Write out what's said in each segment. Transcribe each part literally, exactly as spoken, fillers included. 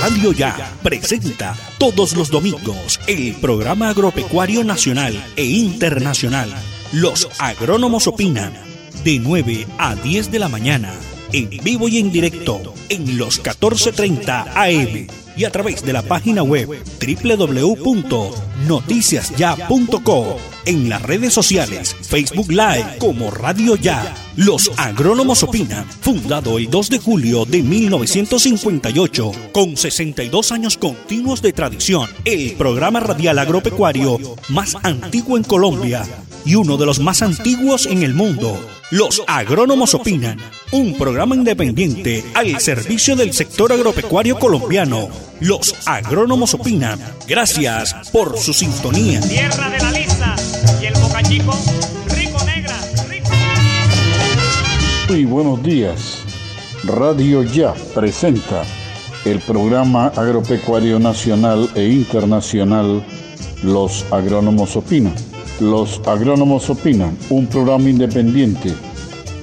Radio Ya presenta todos los domingos el programa agropecuario nacional e internacional. Los agrónomos opinan de nueve a diez de la mañana, en vivo y en directo, en los catorce treinta A M y a través de la página web doble u doble u doble u punto noticias ya punto co, en las redes sociales, Facebook Live como Radio Ya. Los agrónomos opinan, fundado el dos de julio de mil novecientos cincuenta y ocho, con sesenta y dos años continuos de tradición, el programa radial agropecuario más antiguo en Colombia y uno de los más antiguos en el mundo. Los agrónomos opinan, un programa independiente al servicio del sector agropecuario colombiano. Los agrónomos opinan. Gracias por su sintonía. Tierra de la lista y el bocachico, rico negra, rico. Muy buenos días. Radio Ya presenta el programa agropecuario nacional e internacional Los agrónomos opinan. Los agrónomos opinan, un programa independiente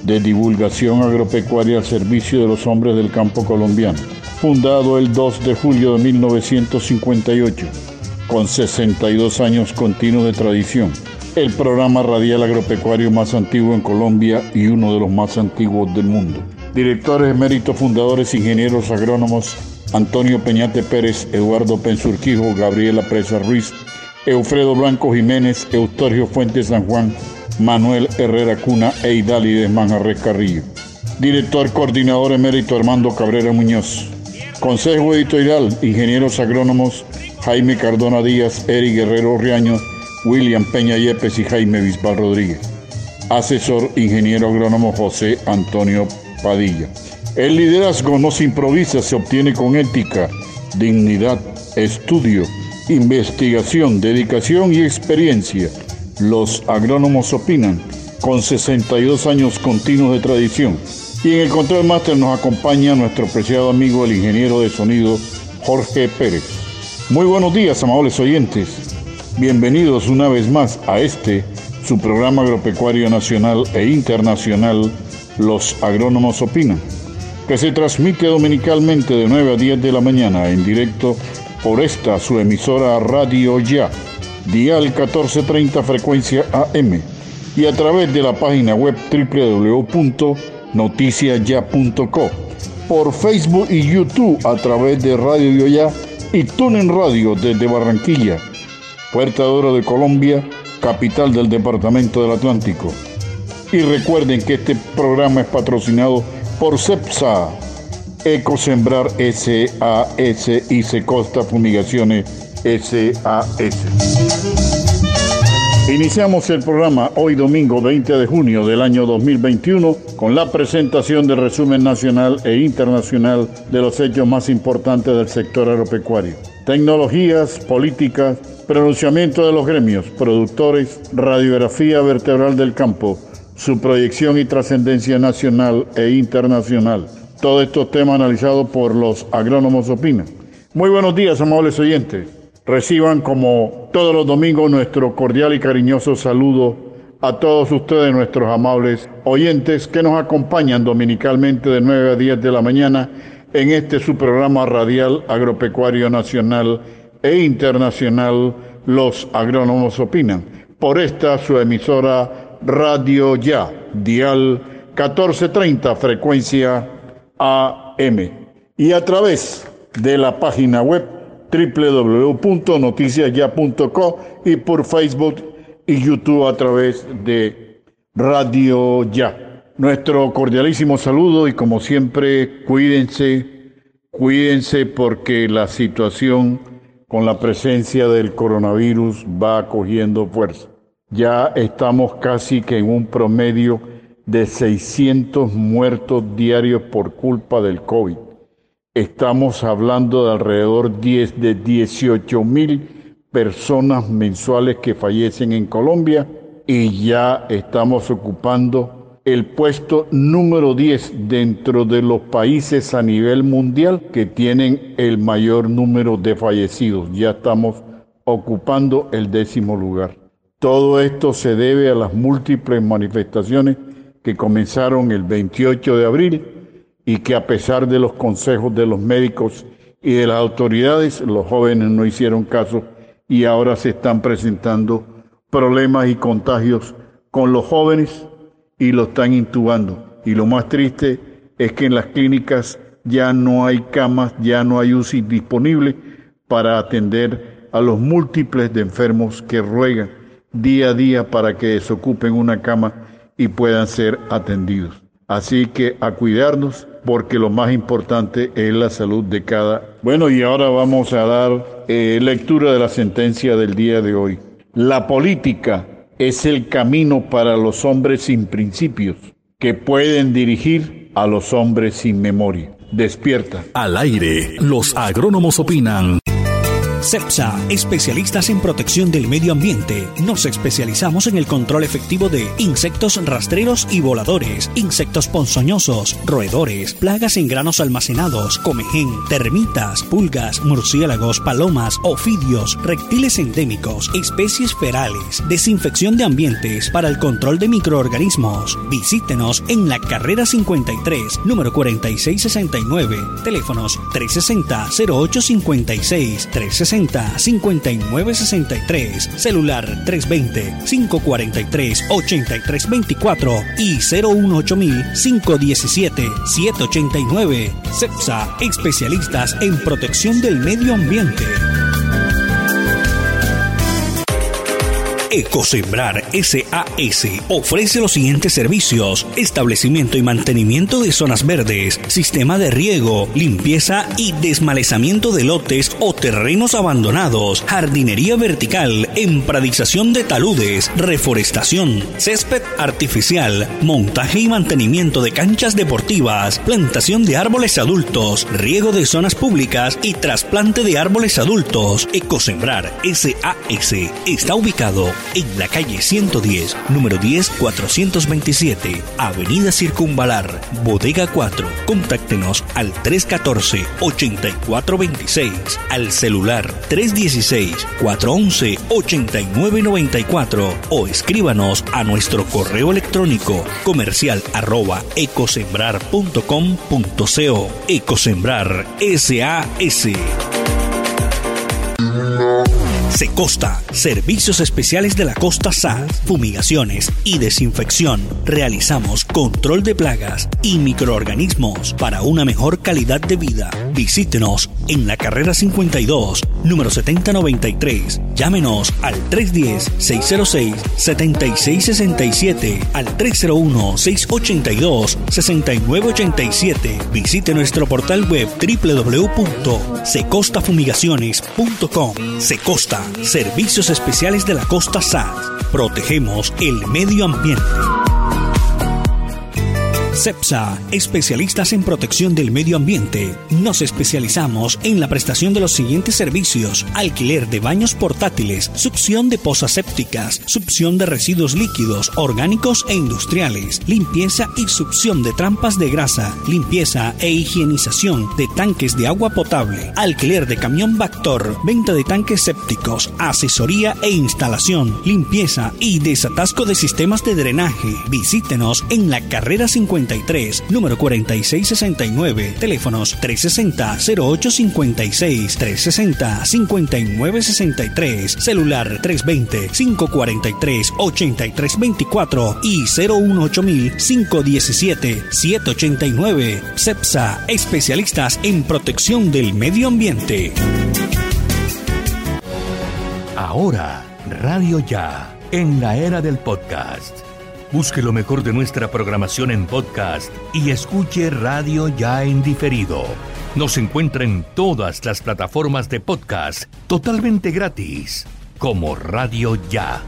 de divulgación agropecuaria al servicio de los hombres del campo colombiano, fundado el dos de julio de mil novecientos cincuenta y ocho, con sesenta y dos años continuos de tradición, el programa radial agropecuario más antiguo en Colombia y uno de los más antiguos del mundo. Directores eméritos, fundadores, ingenieros agrónomos: Antonio Peñate Pérez, Eduardo Pensurquijo, Gabriela Presa Ruiz, Eufredo Blanco Jiménez, Eustorgio Fuentes San Juan, Manuel Herrera Cuna e Eidalides Manjarres Carrillo. Director coordinador emérito Armando Cabrera Muñoz. Consejo editorial: ingenieros agrónomos Jaime Cardona Díaz, Erick Guerrero Riaño, William Peña Yepes y Jaime Bisbal Rodríguez. Asesor: ingeniero agrónomo José Antonio Padilla. El liderazgo no se improvisa, se obtiene con ética, dignidad, estudio, investigación, dedicación y experiencia. Los agrónomos opinan, con sesenta y dos años continuos de tradición. Y en el control máster nos acompaña nuestro preciado amigo, el ingeniero de sonido, Jorge Pérez. Muy buenos días, amables oyentes. Bienvenidos una vez más a este, su programa agropecuario nacional e internacional, Los agrónomos opinan, que se transmite dominicalmente de nueve a diez de la mañana en directo por esta, su emisora Radio Ya, dial catorce treinta frecuencia A M, y a través de la página web doble u doble u doble u punto noticias ya punto co, por Facebook y YouTube a través de Radio Ya y TuneIn Radio desde Barranquilla, Puerto de Oro de Colombia, capital del departamento del Atlántico. Y recuerden que este programa es patrocinado por CEPSA, Ecosembrar S A S y Secosta Fumigaciones S A S. Iniciamos el programa hoy domingo veinte de junio del año dos mil veintiuno con la presentación del resumen nacional e internacional de los hechos más importantes del sector agropecuario. Tecnologías, políticas, pronunciamiento de los gremios, productores, radiografía vertebral del campo, su proyección y trascendencia nacional e internacional. Todos estos temas analizados por Los agrónomos opinan. Muy buenos días, amables oyentes. Reciban, como todos los domingos, nuestro cordial y cariñoso saludo a todos ustedes, nuestros amables oyentes que nos acompañan dominicalmente de nueve a diez de la mañana en este su programa radial agropecuario nacional e internacional, Los agrónomos opinan, por esta su emisora Radio Ya, dial catorce treinta frecuencia A M, y a través de la página web doble u doble u doble u punto noticias ya punto co y por Facebook y YouTube a través de Radio Ya. Nuestro cordialísimo saludo y, como siempre, cuídense, cuídense porque la situación con la presencia del coronavirus va cogiendo fuerza. Ya estamos casi que en un promedio de seiscientos muertos diarios por culpa del COVID. Estamos hablando de alrededor de dieciocho mil personas mensuales que fallecen en Colombia, y ya estamos ocupando el puesto número diez dentro de los países a nivel mundial que tienen el mayor número de fallecidos. Ya estamos ocupando el décimo lugar. Todo esto se debe a las múltiples manifestaciones que comenzaron el veintiocho de abril y que, a pesar de los consejos de los médicos y de las autoridades, los jóvenes no hicieron caso y ahora se están presentando problemas y contagios con los jóvenes y lo están intubando. Y lo más triste es que en las clínicas ya no hay camas, ya no hay U C I disponibles para atender a los múltiples de enfermos que ruegan día a día para que desocupen una cama y puedan ser atendidos. Así que a cuidarnos, porque lo más importante es la salud de cada. Bueno, y ahora vamos a dar eh, lectura de la sentencia del día de hoy. La política es el camino para los hombres sin principios, que pueden dirigir a los hombres sin memoria. Despierta. Al aire, los agrónomos opinan. CEPSA, especialistas en protección del medio ambiente. Nos especializamos en el control efectivo de insectos rastreros y voladores, insectos ponzoñosos, roedores, plagas en granos almacenados, comején, termitas, pulgas, murciélagos, palomas, ofidios, reptiles endémicos, especies ferales, desinfección de ambientes para el control de microorganismos. Visítenos en la carrera cincuenta y tres, número cuarenta y seis sesenta y nueve, teléfonos trescientos sesenta cero ocho cincuenta y seis, trescientos sesenta cincuenta y nueve sesenta y tres, celular trescientos veinte, quinientos cuarenta y tres, ochenta y tres veinticuatro y cero uno ocho cinco uno siete siete ocho nueve. CEPSA, especialistas en protección del medio ambiente. Ecosembrar S A S ofrece los siguientes servicios: establecimiento y mantenimiento de zonas verdes, sistema de riego, limpieza y desmalezamiento de lotes o terrenos abandonados, jardinería vertical, empradización de taludes, reforestación, césped artificial, montaje y mantenimiento de canchas deportivas, plantación de árboles adultos, riego de zonas públicas y trasplante de árboles adultos. Ecosembrar S A S está ubicado en la calle ciento diez, número diez cuatrocientos veintisiete, Avenida Circunvalar, Bodega cuatro. Contáctenos al trescientos catorce ochenta y cuatro veintiséis, al celular trescientos dieciséis cuatrocientos once ochenta y nueve noventa y cuatro o escríbanos a nuestro correo electrónico comercial arroba ecosembrar punto com punto co. Ecosembrar S A S. Secosta, servicios especiales de la costa S A S, fumigaciones y desinfección. Realizamos control de plagas y microorganismos para una mejor calidad de vida. Visítenos en la carrera cincuenta y dos, número setenta noventa y tres. Llámenos al trescientos diez seiscientos seis setenta y seis sesenta y siete, al trescientos uno seiscientos ochenta y dos sesenta y nueve ochenta y siete. Visite nuestro portal web doble u doble u doble u punto secostafumigaciones punto com. Secosta, servicios especiales de la costa S A S. Protegemos el medio ambiente. CEPSA, especialistas en protección del medio ambiente. Nos especializamos en la prestación de los siguientes servicios: alquiler de baños portátiles, succión de pozas sépticas, succión de residuos líquidos, orgánicos e industriales, limpieza y succión de trampas de grasa, limpieza e higienización de tanques de agua potable, alquiler de camión Vactor, venta de tanques sépticos, asesoría e instalación, limpieza y desatasco de sistemas de drenaje. Visítenos en la carrera cincuenta y tres, número cuarenta y seis sesenta y nueve, teléfonos trescientos sesenta cero ocho cincuenta y seis, trescientos sesenta cincuenta y nueve sesenta y tres, celular trescientos veinte quinientos cuarenta y tres ochenta y tres veinticuatro y cero uno ocho cinco uno siete siete ocho nueve. CEPSA, especialistas en protección del medio ambiente. Ahora, Radio Ya, en la era del podcast. Busque lo mejor de nuestra programación en podcast y escuche Radio Ya en diferido. Nos encuentra en todas las plataformas de podcast totalmente gratis, como Radio Ya.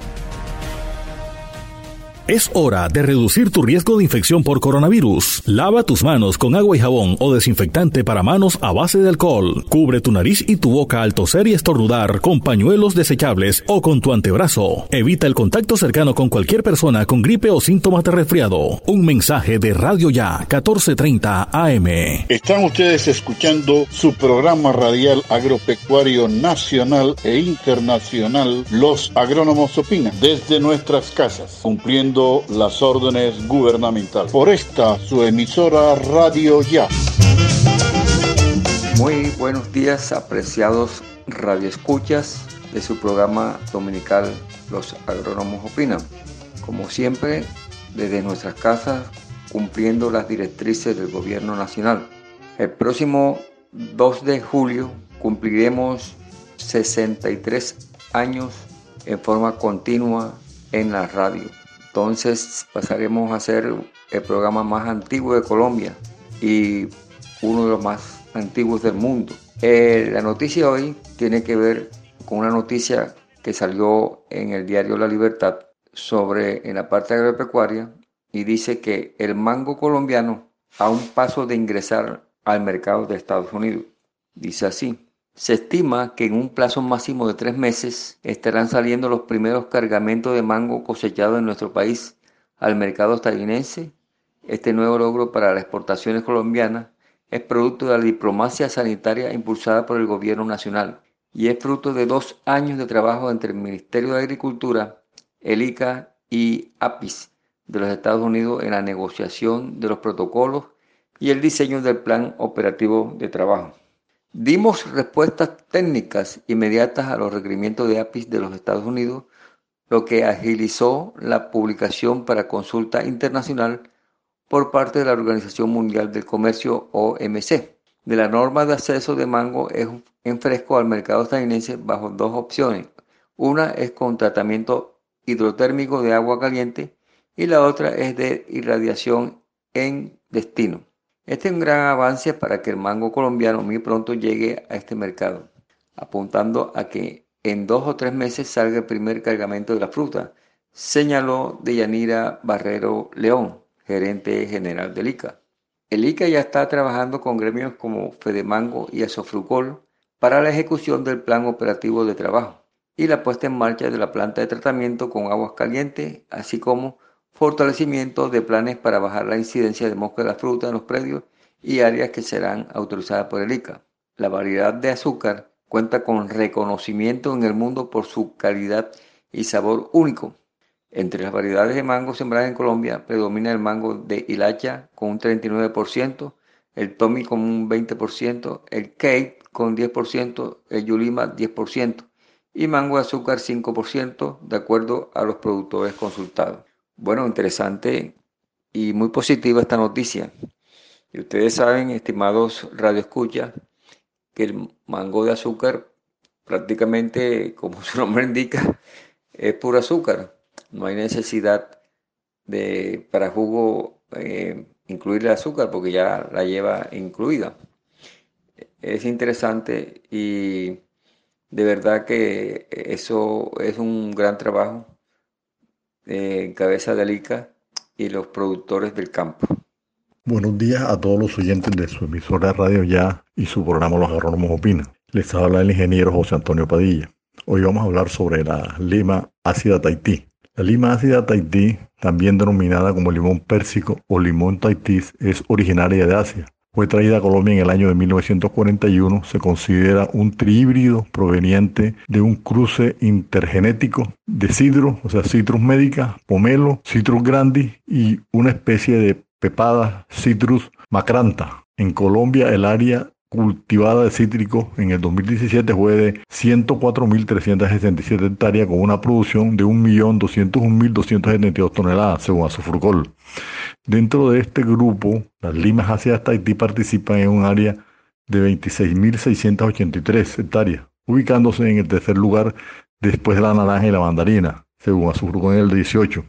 Es hora de reducir tu riesgo de infección por coronavirus. Lava tus manos con agua y jabón o desinfectante para manos a base de alcohol. Cubre tu nariz y tu boca al toser y estornudar con pañuelos desechables o con tu antebrazo. Evita el contacto cercano con cualquier persona con gripe o síntomas de resfriado. Un mensaje de Radio Ya, mil cuatrocientos treinta A M. Están ustedes escuchando su programa radial agropecuario nacional e internacional, Los Agrónomos Opinan, desde nuestras casas, cumpliendo las órdenes gubernamentales. Por esta, su emisora Radio Ya. Muy buenos días, apreciados radioescuchas de su programa dominical Los Agrónomos Opinan. Como siempre, desde nuestras casas, cumpliendo las directrices del Gobierno Nacional. El próximo dos de julio cumpliremos sesenta y tres años en forma continua en la radio. Entonces pasaremos a ser el programa más antiguo de Colombia y uno de los más antiguos del mundo. Eh, la noticia hoy tiene que ver con una noticia que salió en el diario La Libertad sobre en la parte agropecuaria y dice que el mango colombiano a un paso de ingresar al mercado de Estados Unidos. Dice así: se estima que en un plazo máximo de tres meses estarán saliendo los primeros cargamentos de mango cosechado en nuestro país al mercado estadounidense. Este nuevo logro para las exportaciones colombianas es producto de la diplomacia sanitaria impulsada por el gobierno nacional y es fruto de dos años de trabajo entre el Ministerio de Agricultura, el I C A y A P I s de los Estados Unidos en la negociación de los protocolos y el diseño del plan operativo de trabajo. Dimos respuestas técnicas inmediatas a los requerimientos de A P I s de los Estados Unidos, lo que agilizó la publicación para consulta internacional por parte de la Organización Mundial del Comercio, O M C, de la norma de acceso de mango en fresco al mercado estadounidense bajo dos opciones. Una es con tratamiento hidrotérmico de agua caliente y la otra es de irradiación en destino. Este es un gran avance para que el mango colombiano muy pronto llegue a este mercado, apuntando a que en dos o tres meses salga el primer cargamento de la fruta, señaló Deyanira Barrero León, gerente general del I C A. El I C A ya está trabajando con gremios como Fedemango y Asofrucol para la ejecución del plan operativo de trabajo y la puesta en marcha de la planta de tratamiento con aguas calientes, así como fortalecimiento de planes para bajar la incidencia de mosca de la fruta en los predios y áreas que serán autorizadas por el I C A. La variedad de azúcar cuenta con reconocimiento en el mundo por su calidad y sabor único. Entre las variedades de mango sembradas en Colombia predomina el mango de hilacha con un treinta y nueve por ciento, el tomi con un veinte por ciento, el kate con diez por ciento, el yulima diez por ciento y mango de azúcar cinco por ciento, de acuerdo a los productores consultados. Bueno, interesante y muy positiva esta noticia. Y ustedes saben, estimados radioescuchas, que el mango de azúcar prácticamente, como su nombre indica, es puro azúcar. No hay necesidad de para jugo eh, incluir el azúcar porque ya la lleva incluida. Es interesante y de verdad que eso es un gran trabajo en cabeza de I C A y los productores del campo. Buenos días a todos los oyentes de su emisora Radio Ya y su programa Los Agrónomos Opinan. Les habla el ingeniero José Antonio Padilla. Hoy vamos a hablar sobre la lima ácida Tahití. La lima ácida Tahití, también denominada como limón pérsico o limón Tahití, es originaria de Asia. Fue traída a Colombia en el año de mil novecientos cuarenta y uno, se considera un trihíbrido proveniente de un cruce intergenético de cidros, o sea, Citrus medica, pomelo, Citrus grandis y una especie de pepada, Citrus macranta. En Colombia, el área cultivada de cítricos en el dos mil diecisiete fue de ciento cuatro mil trescientas sesenta y siete hectáreas con una producción de un millón doscientos un mil doscientas setenta y dos toneladas, según Asofrucol. Dentro de este grupo, las limas ácidas Tahití participan en un área de veintiséis mil seiscientas ochenta y tres hectáreas, ubicándose en el tercer lugar después de la naranja y la mandarina, según Asofrucol en el dieciocho.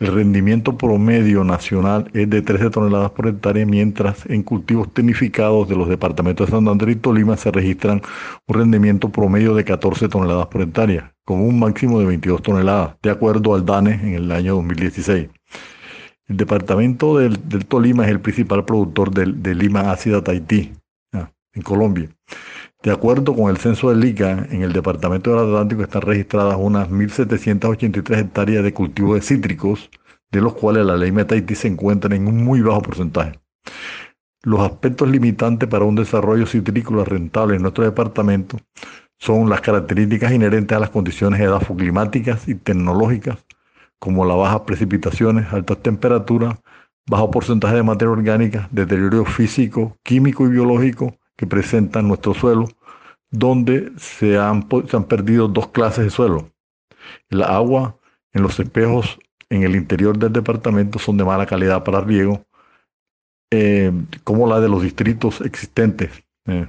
El rendimiento promedio nacional es de trece toneladas por hectárea, mientras en cultivos tecnificados de los departamentos de Santander y Tolima se registran un rendimiento promedio de catorce toneladas por hectárea, con un máximo de veintidós toneladas, de acuerdo al DANE en el año dos mil dieciséis. El departamento del, del Tolima es el principal productor de, de lima ácida Tahití en Colombia. De acuerdo con el censo del I C A, en el departamento del Atlántico están registradas unas mil setecientas ochenta y tres hectáreas de cultivo de cítricos, de los cuales la lima Tahití se encuentra en un muy bajo porcentaje. Los aspectos limitantes para un desarrollo citrícola rentable en nuestro departamento son las características inherentes a las condiciones edafoclimáticas y tecnológicas, como las bajas precipitaciones, altas temperaturas, bajo porcentaje de materia orgánica, deterioro físico, químico y biológico, que presentan nuestros suelos, donde se han, se han perdido dos clases de suelo. La agua en los espejos en el interior del departamento son de mala calidad para riego, eh, como la de los distritos existentes. Eh,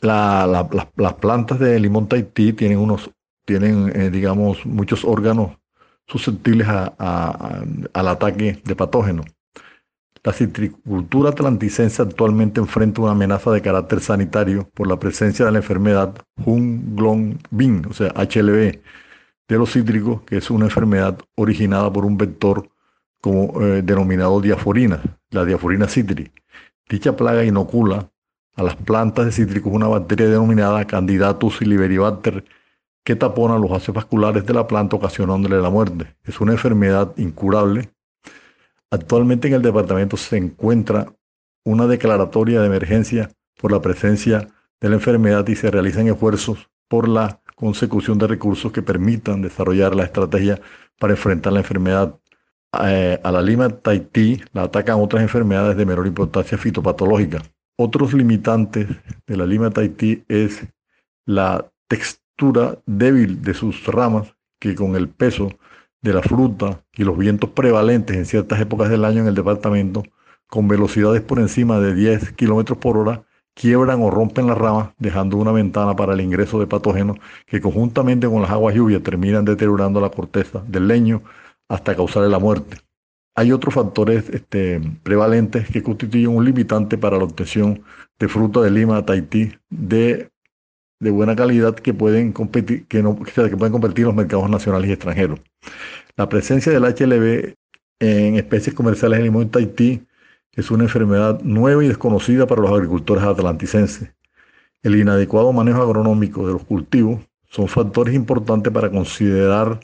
la, la, la, las plantas de limón Tahití tienen, unos, tienen eh, digamos, muchos órganos susceptibles a, a, a, al ataque de patógenos. La citricultura atlanticense actualmente enfrenta una amenaza de carácter sanitario por la presencia de la enfermedad Huanglongbing, o sea, H L V, de los cítricos, que es una enfermedad originada por un vector como, eh, denominado diaforina, la diaforina citri. Dicha plaga inocula a las plantas de cítricos una bacteria denominada Candidatus siliveribacter, que tapona los haces vasculares de la planta, ocasionándole la muerte. Es una enfermedad incurable. Actualmente en el departamento se encuentra una declaratoria de emergencia por la presencia de la enfermedad y se realizan esfuerzos por la consecución de recursos que permitan desarrollar la estrategia para enfrentar la enfermedad. Eh, a la lima Tahití la atacan otras enfermedades de menor importancia fitopatológica. Otros limitantes de la lima Tahití es la textura débil de sus ramas, que con el peso de la fruta y los vientos prevalentes en ciertas épocas del año en el departamento, con velocidades por encima de diez kilómetros por hora, quiebran o rompen las ramas, dejando una ventana para el ingreso de patógenos que conjuntamente con las aguas lluvias terminan deteriorando la corteza del leño hasta causarle la muerte. Hay otros factores este, prevalentes que constituyen un limitante para la obtención de fruta de lima Tahití de, de buena calidad que pueden competir, que no, que pueden competir en los mercados nacionales y extranjeros. La presencia del H L V en especies comerciales de limón Tahití es una enfermedad nueva y desconocida para los agricultores atlanticenses. El inadecuado manejo agronómico de los cultivos son factores importantes para considerar,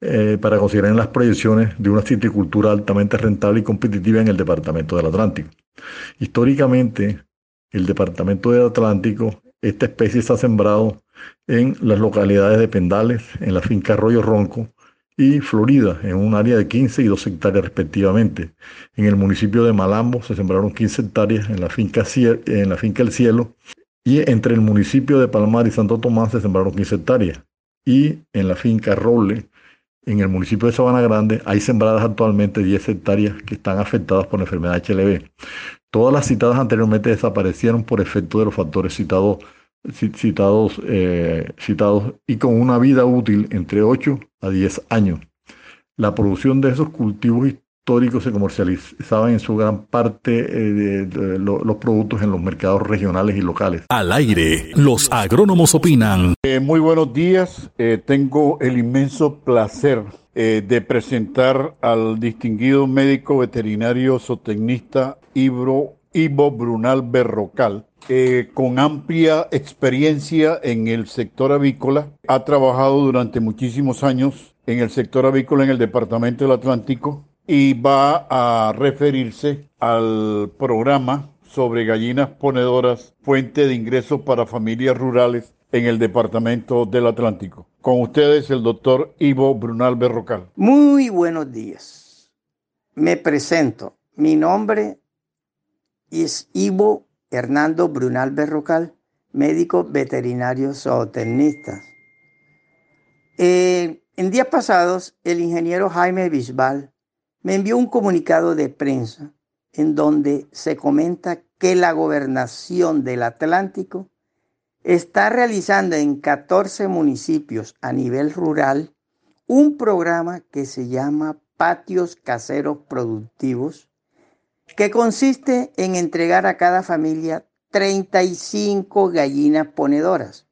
eh, para considerar en las proyecciones de una citricultura altamente rentable y competitiva en el departamento del Atlántico. Históricamente, el departamento del Atlántico, esta especie está sembrado en las localidades de Pendales, en la finca Arroyo Ronco, y Florida, en un área de quince y dos hectáreas respectivamente. En el municipio de Malambo se sembraron quince hectáreas en la finca, en la finca El Cielo, y entre el municipio de Palmar y Santo Tomás se sembraron quince hectáreas. Y en la finca Roble, en el municipio de Sabana Grande, hay sembradas actualmente diez hectáreas que están afectadas por la enfermedad H L V. Todas las citadas anteriormente desaparecieron por efecto de los factores citados, citados, eh, citados y con una vida útil entre ocho a diez años. La producción de esos cultivos históricos se comercializaban en su gran parte eh, de, de, de, lo, los productos en los mercados regionales y locales. Al aire, los agrónomos opinan. Eh, muy buenos días. Eh, tengo el inmenso placer eh, de presentar al distinguido médico veterinario zootecnista Ivo, Ivo Brunal Berrocal. Eh, con amplia experiencia en el sector avícola, ha trabajado durante muchísimos años en el sector avícola en el Departamento del Atlántico y va a referirse al programa sobre gallinas ponedoras, fuente de ingresos para familias rurales en el Departamento del Atlántico. Con ustedes el doctor Ivo Brunal Berrocal. Muy buenos días. Me presento. Mi nombre es Ivo Hernando Brunal Berrocal, médico veterinario zootecnista. Eh, en días pasados, el ingeniero Jaime Bisbal me envió un comunicado de prensa en donde se comenta que la gobernación del Atlántico está realizando en catorce municipios a nivel rural un programa que se llama Patios Caseros Productivos, que consiste en entregar a cada familia treinta y cinco gallinas ponedoras.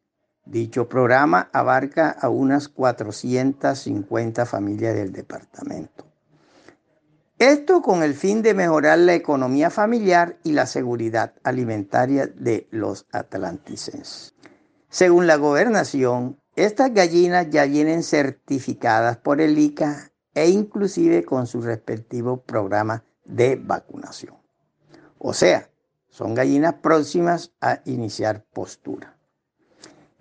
Dicho programa abarca a unas cuatrocientas cincuenta familias del departamento. Esto con el fin de mejorar la economía familiar y la seguridad alimentaria de los atlanticenses. Según la gobernación, estas gallinas ya vienen certificadas por el I C A e inclusive con sus respectivos programas de vacunación. O sea, son gallinas próximas a iniciar postura.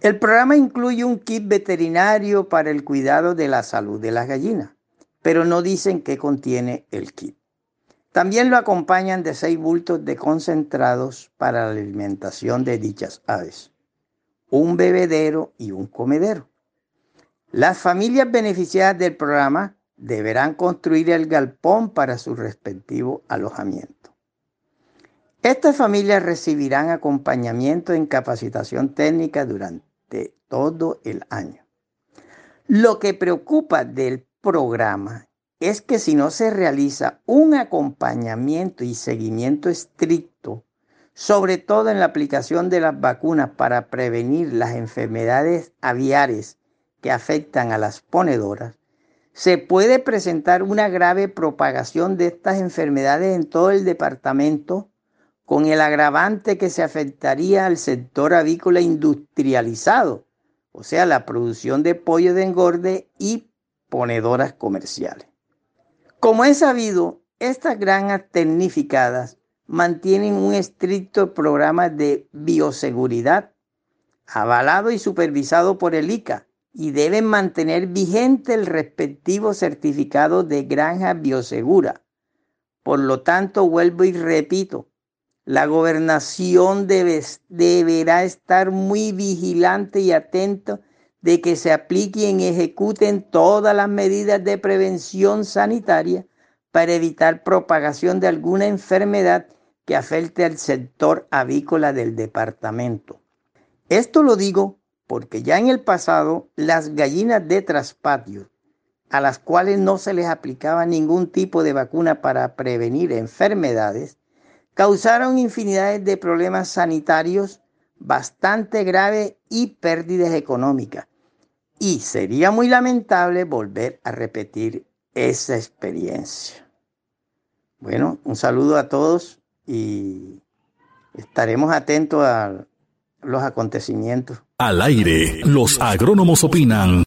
El programa incluye un kit veterinario para el cuidado de la salud de las gallinas, pero no dicen qué contiene el kit. También lo acompañan de seis bultos de concentrados para la alimentación de dichas aves, un bebedero y un comedero. Las familias beneficiadas del programa deberán construir el galpón para su respectivo alojamiento. Estas familias recibirán acompañamiento en capacitación técnica durante todo el año. Lo que preocupa del programa es que si no se realiza un acompañamiento y seguimiento estricto, sobre todo en la aplicación de las vacunas para prevenir las enfermedades aviares que afectan a las ponedoras, se puede presentar una grave propagación de estas enfermedades en todo el departamento, con el agravante que se afectaría al sector avícola industrializado, o sea, la producción de pollo de engorde y ponedoras comerciales. Como es sabido, estas granjas tecnificadas mantienen un estricto programa de bioseguridad, avalado y supervisado por el I C A, y deben mantener vigente el respectivo certificado de granja biosegura. Por lo tanto, vuelvo y repito, la gobernación debe, deberá estar muy vigilante y atento de que se apliquen y ejecuten todas las medidas de prevención sanitaria para evitar propagación de alguna enfermedad que afecte al sector avícola del departamento. Esto lo digo porque ya en el pasado las gallinas de traspatio, a las cuales no se les aplicaba ningún tipo de vacuna para prevenir enfermedades, causaron infinidades de problemas sanitarios bastante graves y pérdidas económicas. Y sería muy lamentable volver a repetir esa experiencia. Bueno, un saludo a todos y estaremos atentos a los acontecimientos. Al aire, los agrónomos opinan.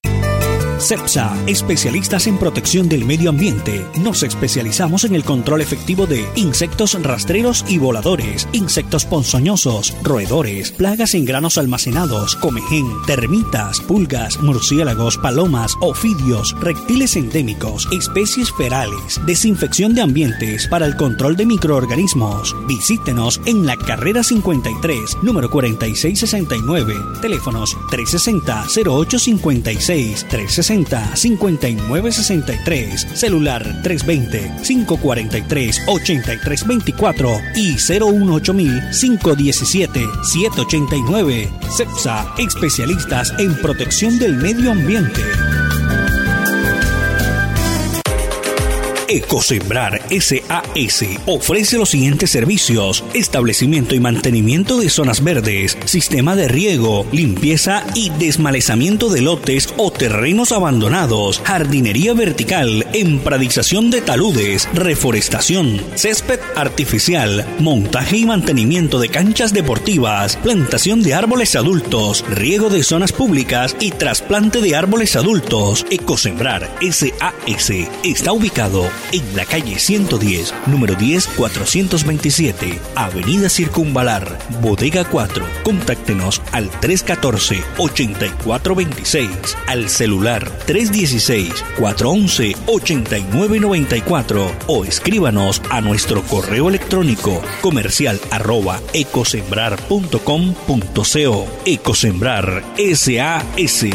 CEPSA, especialistas en protección del medio ambiente. Nos especializamos en el control efectivo de insectos rastreros y voladores, insectos ponzoñosos, roedores, plagas en granos almacenados, comején, termitas, pulgas, murciélagos, palomas, ofidios, reptiles endémicos, especies ferales, desinfección de ambientes para el control de microorganismos. Visítenos en la carrera cincuenta y tres, número cuarenta y seis sesenta y nueve, teléfonos trescientos sesenta cero ocho cincuenta y seis, trescientos sesenta cincuenta y nueve sesenta y tres, celular trescientos veinte, quinientos cuarenta y tres, ochenta y tres veinticuatro y cero uno ocho mil, quinientos diecisiete, setecientos ochenta y nueve. CEPSA, especialistas en protección del medio ambiente. Ecosembrar S A S ofrece los siguientes servicios: establecimiento y mantenimiento de zonas verdes, sistema de riego, limpieza y desmalezamiento de lotes o terrenos abandonados, jardinería vertical, empradización de taludes, reforestación, césped artificial, montaje y mantenimiento de canchas deportivas, plantación de árboles adultos, riego de zonas públicas y trasplante de árboles adultos. Ecosembrar S A S está ubicado en la calle ciento diez, número diez cuatrocientos veintisiete, Avenida Circunvalar, Bodega cuatro. Contáctenos al trescientos catorce, ochenta y cuatro veintiséis, al celular trescientos dieciséis, cuatrocientos once, ochenta y nueve noventa y cuatro o escríbanos a nuestro correo electrónico comercial arroba ecosembrar punto com punto co. Ecosembrar S A S.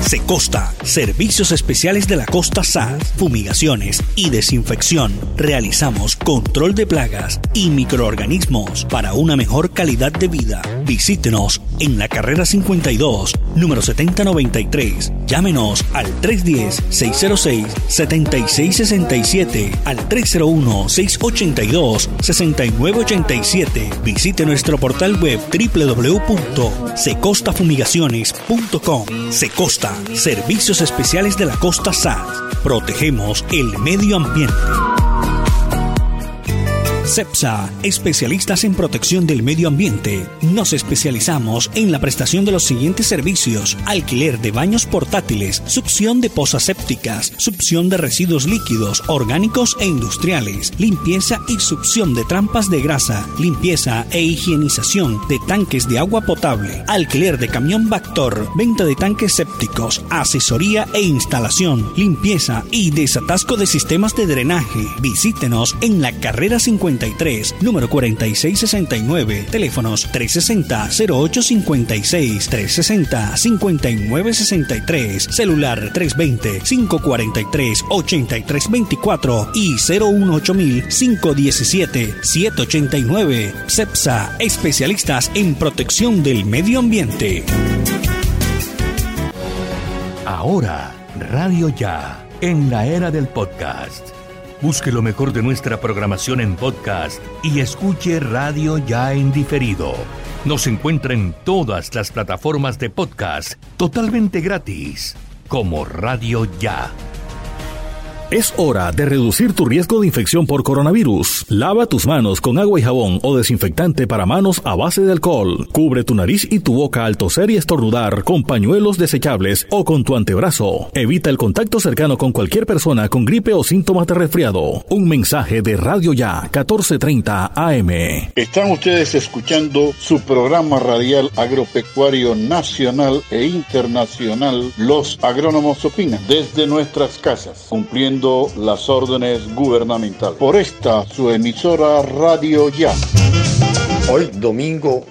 Secosta, servicios especiales de la costa S A S, fumigaciones y desinfección. Realizamos control de plagas y microorganismos para una mejor calidad de vida. Visítenos en la carrera cincuenta y dos, número setenta noventa y tres. Llámenos al trescientos diez, seiscientos seis, setenta y seis sesenta y siete, al trescientos uno, seiscientos ochenta y dos, sesenta y nueve ochenta y siete. Visite nuestro portal web doble u doble u doble u punto secostafumigaciones punto com. Secosta, servicios especiales de la costa S A S. Protegemos el medio ambiente. CEPSA, especialistas en protección del medio ambiente. Nos especializamos en la prestación de los siguientes servicios: alquiler de baños portátiles, succión de pozas sépticas, succión de residuos líquidos, orgánicos e industriales, limpieza y succión de trampas de grasa, limpieza e higienización de tanques de agua potable, alquiler de camión Bactor, venta de tanques sépticos, asesoría e instalación, limpieza y desatasco de sistemas de drenaje. Visítenos en la carrera cincuenta y tres, número cuarenta y seis sesenta y nueve, teléfonos trescientos sesenta, cero ocho cincuenta y seis, trescientos sesenta, cincuenta y nueve sesenta y tres, celular trescientos veinte, cinco cuarenta y tres, ochenta y tres veinticuatro y cero uno ocho cinco uno siete siete ocho nueve. CEPSA, especialistas en protección del medio ambiente. Ahora, Radio Ya, en la era del podcast. Busque lo mejor de nuestra programación en podcast y escuche Radio Ya en diferido. Nos encuentra en todas las plataformas de podcast totalmente gratis, como Radio Ya. Es hora de reducir tu riesgo de infección por coronavirus. Lava tus manos con agua y jabón o desinfectante para manos a base de alcohol. Cubre tu nariz y tu boca al toser y estornudar con pañuelos desechables o con tu antebrazo. Evita el contacto cercano con cualquier persona con gripe o síntomas de resfriado. Un mensaje de Radio Ya, mil cuatrocientos treinta A M. Están ustedes escuchando su programa radial agropecuario nacional e internacional, Los Agrónomos Opinan, desde nuestras casas, cumpliendo las órdenes gubernamentales. Por esta, su emisora Radio Ya. Hoy, domingo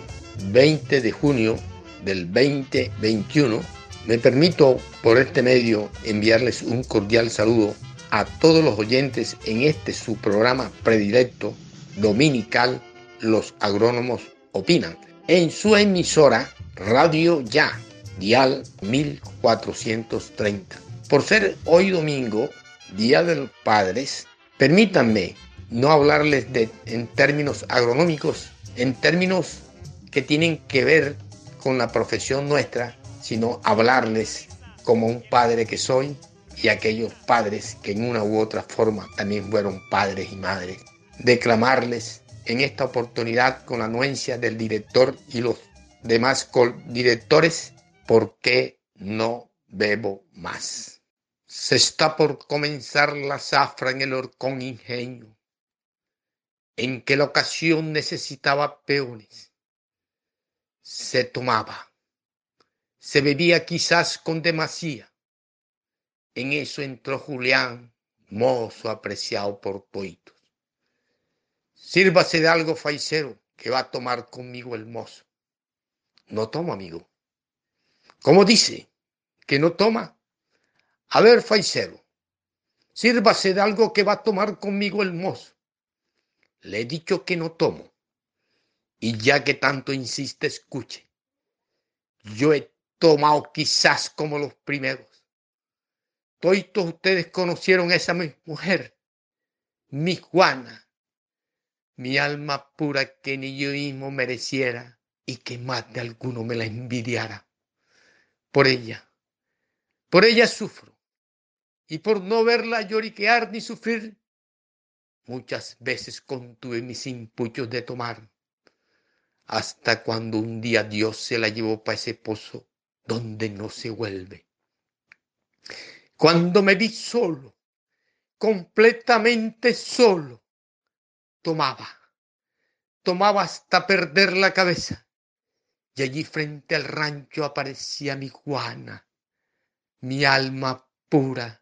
veinte de junio del veinte veintiuno, me permito por este medio enviarles un cordial saludo a todos los oyentes en este su programa predilecto dominical, Los Agrónomos Opinan, en su emisora Radio Ya, dial mil cuatrocientos treinta. Por ser hoy domingo, Día de los Padres, permítanme no hablarles de, en términos agronómicos, en términos que tienen que ver con la profesión nuestra, sino hablarles como un padre que soy y aquellos padres que en una u otra forma también fueron padres y madres. Declamarles en esta oportunidad con la anuencia del director y los demás codirectores, ¿por qué no bebo más? Se está por comenzar la zafra en el horcón ingenio, en que la ocasión necesitaba peones. Se tomaba, se bebía quizás con demasía. En eso entró Julián, mozo apreciado por toitos. Sírvase de algo, faicero, que va a tomar conmigo el mozo. No toma, amigo. ¿Cómo dice? ¿Que no toma? A ver, faicero, sírvase de algo que va a tomar conmigo el mozo. Le he dicho que no tomo. Y ya que tanto insiste, escuche. Yo he tomado quizás como los primeros. Todos ustedes conocieron a esa mi mujer, mi Juana, mi alma pura que ni yo mismo mereciera y que más de alguno me la envidiara. Por ella, por ella sufro. Y por no verla lloriquear ni sufrir, muchas veces contuve mis impulsos de tomar, hasta cuando un día Dios se la llevó para ese pozo donde no se vuelve. Cuando me vi solo, completamente solo, tomaba, tomaba hasta perder la cabeza, y allí frente al rancho aparecía mi Juana, mi alma pura,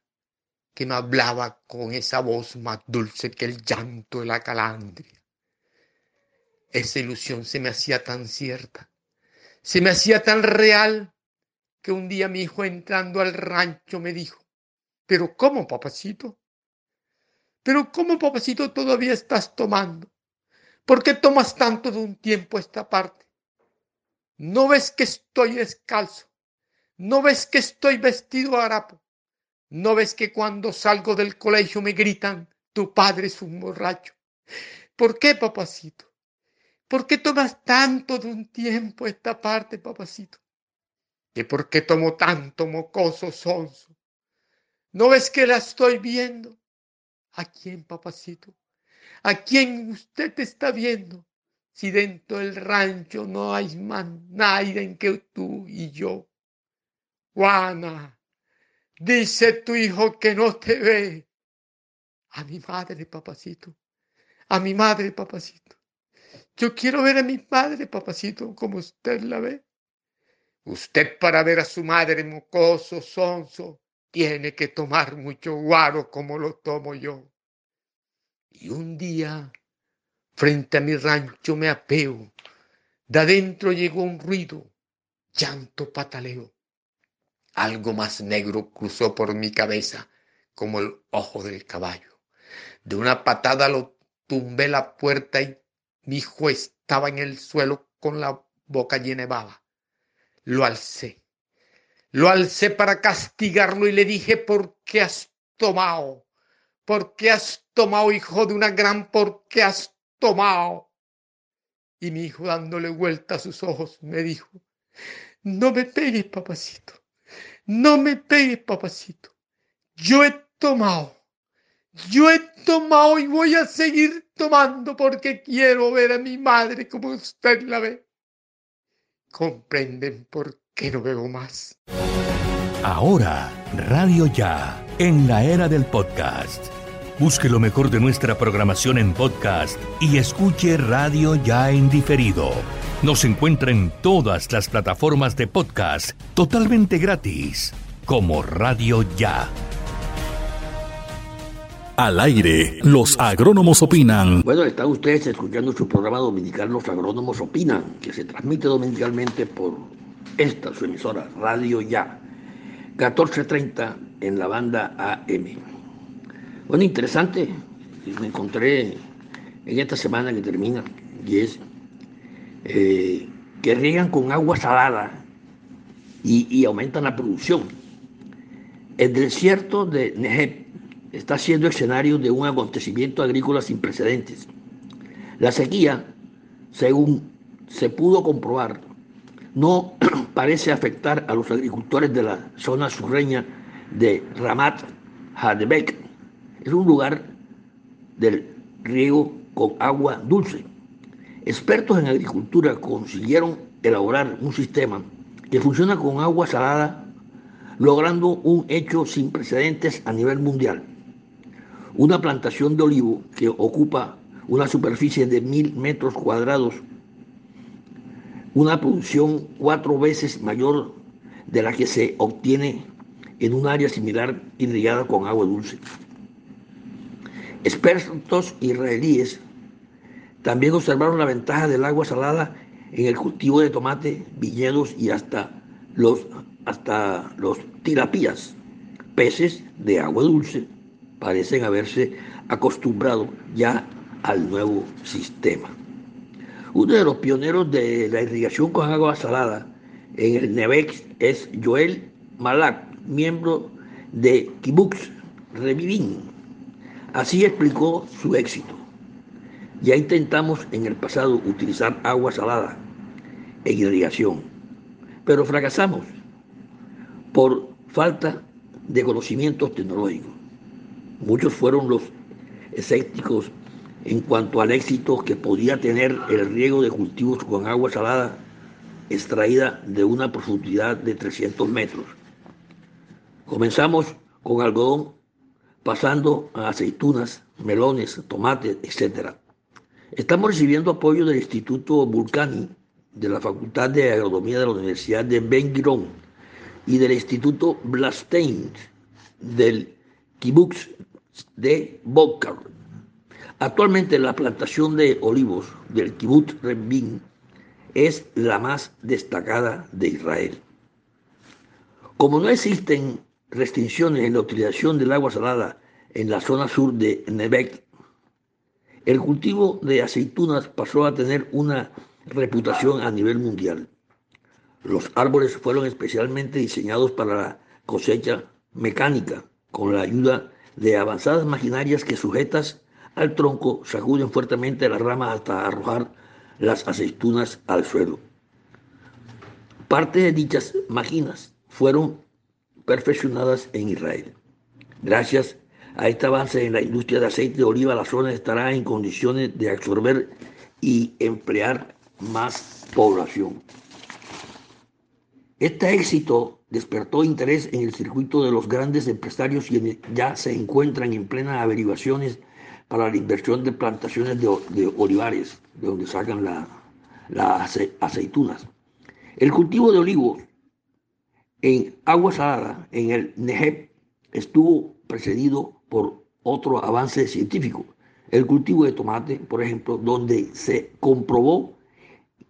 que me hablaba con esa voz más dulce que el llanto de la calandria. Esa ilusión se me hacía tan cierta, se me hacía tan real, que un día mi hijo entrando al rancho me dijo: ¿Pero cómo, papacito? ¿Pero cómo, papacito, todavía estás tomando? ¿Por qué tomas tanto de un tiempo a esta parte? ¿No ves que estoy descalzo? ¿No ves que estoy vestido a harapo? ¿No ves que cuando salgo del colegio me gritan: tu padre es un borracho? ¿Por qué, papacito? ¿Por qué tomas tanto de un tiempo esta parte, papacito? ¿Y por qué tomo tanto, mocoso sonso? ¿No ves que la estoy viendo? ¿A quién, papacito? a quien usted está viendo, si dentro del rancho no hay más nadie que tú y yo. Juana, dice tu hijo que no te ve. A mi madre, papacito, a mi madre, papacito. Yo quiero ver a mi madre, papacito, como usted la ve. Usted para ver a su madre, mocoso, sonso, tiene que tomar mucho guaro como lo tomo yo. Y un día, frente a mi rancho me apeo. De adentro llegó un ruido, llanto, pataleo. Algo más negro cruzó por mi cabeza, como el ojo del caballo. De una patada lo tumbé la puerta y mi hijo estaba en el suelo con la boca llena de baba. Lo alcé. Lo alcé para castigarlo y le dije, ¿por qué has tomado? ¿Por qué has tomado, hijo de una gran? ¿Por qué has tomado? Y mi hijo, dándole vuelta a sus ojos, me dijo, no me pegues, papacito. No me pegues, papacito. Yo he tomado. Yo he tomado y voy a seguir tomando porque quiero ver a mi madre como usted la ve. Comprenden por qué no veo más. Ahora, Radio Ya, en la era del podcast. Busque lo mejor de nuestra programación en podcast y escuche Radio Ya en diferido. Nos encuentra en todas las plataformas de podcast totalmente gratis, como Radio Ya. Al aire, los agrónomos opinan. Bueno, están ustedes escuchando su programa dominical Los Agrónomos Opinan, que se transmite dominicalmente por esta, su emisora, Radio Ya, catorce treinta en la banda A M. Bueno, interesante, me encontré en esta semana que termina, y es eh, que riegan con agua salada y, y aumentan la producción. El desierto de Negev está siendo escenario de un acontecimiento agrícola sin precedentes. La sequía, según se pudo comprobar, no parece afectar a los agricultores de la zona sureña de Ramat Hadebek. Es un lugar del riego con agua dulce. Expertos en agricultura consiguieron elaborar un sistema que funciona con agua salada, logrando un hecho sin precedentes a nivel mundial. Una plantación de olivo que ocupa una superficie de mil metros cuadrados, una producción cuatro veces mayor de la que se obtiene en un área similar irrigada con agua dulce. Expertos israelíes también observaron la ventaja del agua salada en el cultivo de tomate, viñedos y hasta los, hasta los tilapías, peces de agua dulce. Parecen haberse acostumbrado ya al nuevo sistema. Uno de los pioneros de la irrigación con agua salada en el Negev es Joel Malak, miembro de Kibutz Revivín. Así explicó su éxito. Ya intentamos en el pasado utilizar agua salada en irrigación, pero fracasamos por falta de conocimientos tecnológicos. Muchos fueron los escépticos en cuanto al éxito que podía tener el riego de cultivos con agua salada extraída de una profundidad de trescientos metros. Comenzamos con algodón, pasando a aceitunas, melones, tomates, etcétera. Estamos recibiendo apoyo del Instituto Vulcani, de la Facultad de Agronomía de la Universidad de Ben Gurión y del Instituto Blastein del Kibutz de Bokar. Actualmente la plantación de olivos del Kibutz Revivín es la más destacada de Israel. Como no existen restricciones en la utilización del agua salada en la zona sur de Negev, el cultivo de aceitunas pasó a tener una reputación a nivel mundial. Los árboles fueron especialmente diseñados para la cosecha mecánica, con la ayuda de avanzadas maquinarias que, sujetas al tronco, sacuden fuertemente las ramas hasta arrojar las aceitunas al suelo. Parte de dichas máquinas fueron perfeccionadas en Israel, gracias A este avance en la industria de aceite de oliva, la zona estará en condiciones de absorber y emplear más población. Este éxito despertó interés en el circuito de los grandes empresarios y ya se encuentran en plenas averiguaciones para la inversión de plantaciones de, de olivares, de donde sacan la, las aceitunas. El cultivo de olivos en agua salada en el Negev estuvo precedido por otro avance científico, el cultivo de tomate, por ejemplo, donde se comprobó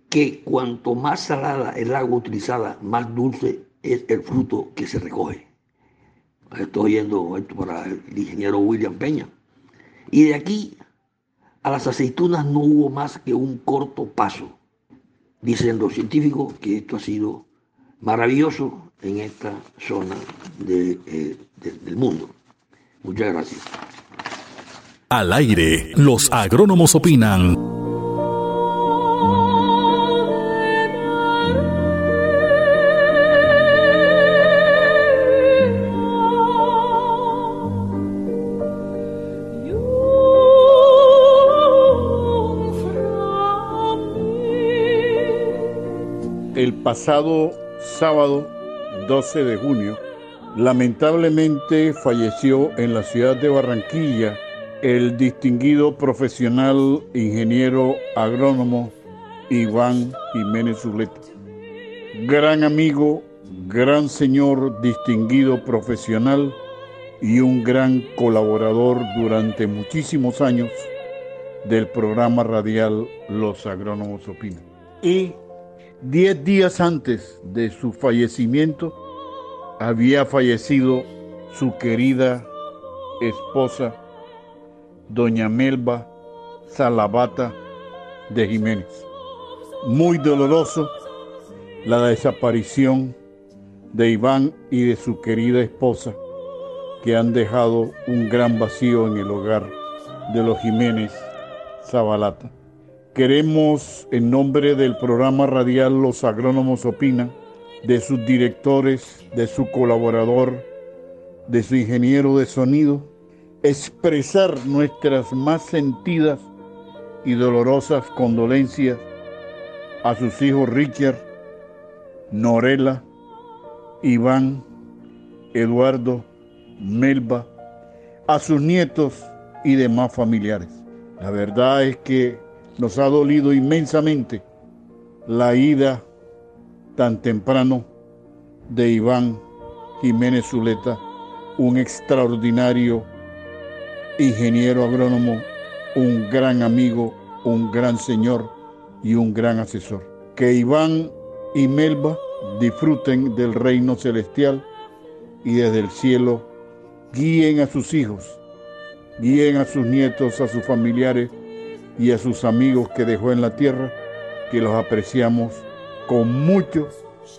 que cuanto más salada el agua utilizada, más dulce es el fruto que se recoge. Estoy yendo esto para el ingeniero William Peña. Y de aquí a las aceitunas no hubo más que un corto paso. Dicen los científicos que esto ha sido maravilloso en esta zona de, eh, de, del mundo. Muchas gracias. Al aire, los agrónomos opinan. El pasado sábado doce de junio, lamentablemente falleció en la ciudad de Barranquilla el distinguido profesional ingeniero agrónomo Iván Jiménez Zuleta. Gran amigo, gran señor, distinguido profesional y un gran colaborador durante muchísimos años del programa radial Los Agrónomos Opinan. Y diez días antes de su fallecimiento, había fallecido su querida esposa, doña Melba Salabata de Jiménez. Muy doloroso la desaparición de Iván y de su querida esposa, que han dejado un gran vacío en el hogar de los Jiménez Zabalata. Queremos, en nombre del programa radial Los Agrónomos Opinan, de sus directores, de su colaborador, de su ingeniero de sonido, expresar nuestras más sentidas y dolorosas condolencias a sus hijos Richard, Norela, Iván, Eduardo, Melba, a sus nietos y demás familiares. La verdad es que nos ha dolido inmensamente la ida tan temprano de Iván Jiménez Zuleta, un extraordinario ingeniero agrónomo, un gran amigo, un gran señor y un gran asesor. Que Iván y Melba disfruten del reino celestial y desde el cielo guíen a sus hijos, guíen a sus nietos, a sus familiares y a sus amigos que dejó en la tierra, que los apreciamos con mucho,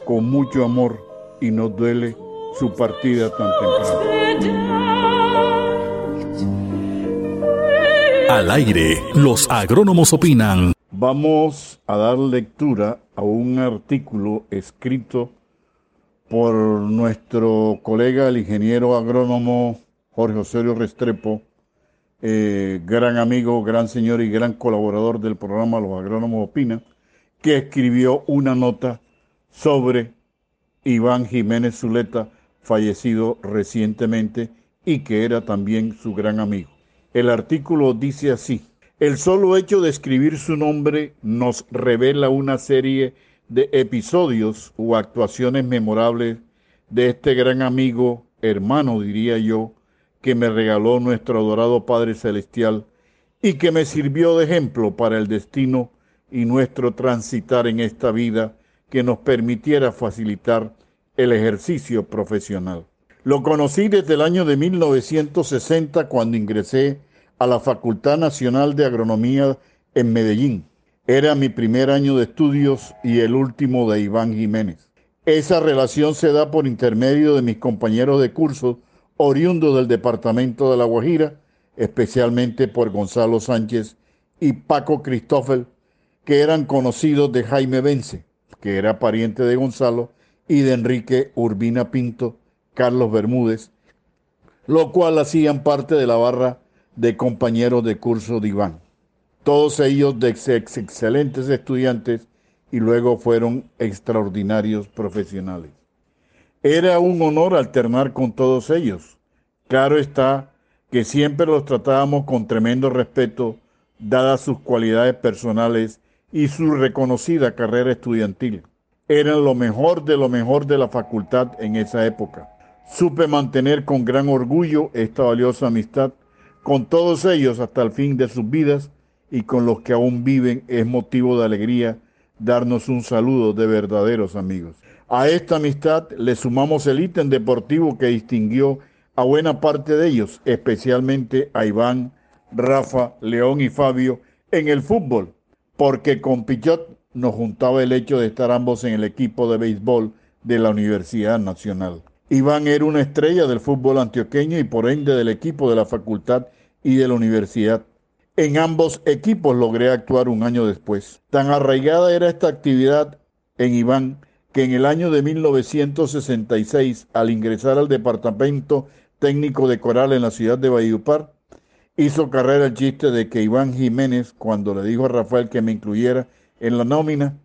con mucho amor y nos duele su partida tan temprana. Al aire, los agrónomos opinan. Vamos a dar lectura a un artículo escrito por nuestro colega, el ingeniero agrónomo Jorge Osorio Restrepo, Eh, gran amigo, gran señor y gran colaborador del programa Los Agrónomos Opinan, que escribió una nota sobre Iván Jiménez Zuleta, fallecido recientemente y que era también su gran amigo. El artículo dice así: el solo hecho de escribir su nombre nos revela una serie de episodios o actuaciones memorables de este gran amigo, hermano diría yo, que me regaló nuestro adorado Padre Celestial y que me sirvió de ejemplo para el destino y nuestro transitar en esta vida que nos permitiera facilitar el ejercicio profesional. Lo conocí desde el año de mil novecientos sesenta cuando ingresé a la Facultad Nacional de Agronomía en Medellín. Era mi primer año de estudios y el último de Iván Jiménez. Esa relación se da por intermedio de mis compañeros de curso oriundo del departamento de La Guajira, especialmente por Gonzalo Sánchez y Paco Cristófel, que eran conocidos de Jaime Vence, que era pariente de Gonzalo, y de Enrique Urbina Pinto, Carlos Bermúdez, lo cual hacían parte de la barra de compañeros de curso de Iván. Todos ellos de ex excelentes estudiantes y luego fueron extraordinarios profesionales. Era un honor alternar con todos ellos. Claro está que siempre los tratábamos con tremendo respeto, dadas sus cualidades personales y su reconocida carrera estudiantil. Eran lo mejor de lo mejor de la facultad en esa época. Supe mantener con gran orgullo esta valiosa amistad con todos ellos hasta el fin de sus vidas, y con los que aún viven es motivo de alegría darnos un saludo de verdaderos amigos. A esta amistad le sumamos el ítem deportivo que distinguió a buena parte de ellos, especialmente a Iván, Rafa, León y Fabio en el fútbol, porque con Pichot nos juntaba el hecho de estar ambos en el equipo de béisbol de la Universidad Nacional. Iván era una estrella del fútbol antioqueño y por ende del equipo de la facultad y de la universidad. En ambos equipos logré actuar un año después. Tan arraigada era esta actividad en Iván que en el año de mil novecientos sesenta y seis, al ingresar al departamento técnico de coral en la ciudad de Valledupar, hizo carrera el chiste de que Iván Jiménez, cuando le dijo a Rafael que me incluyera en la nómina,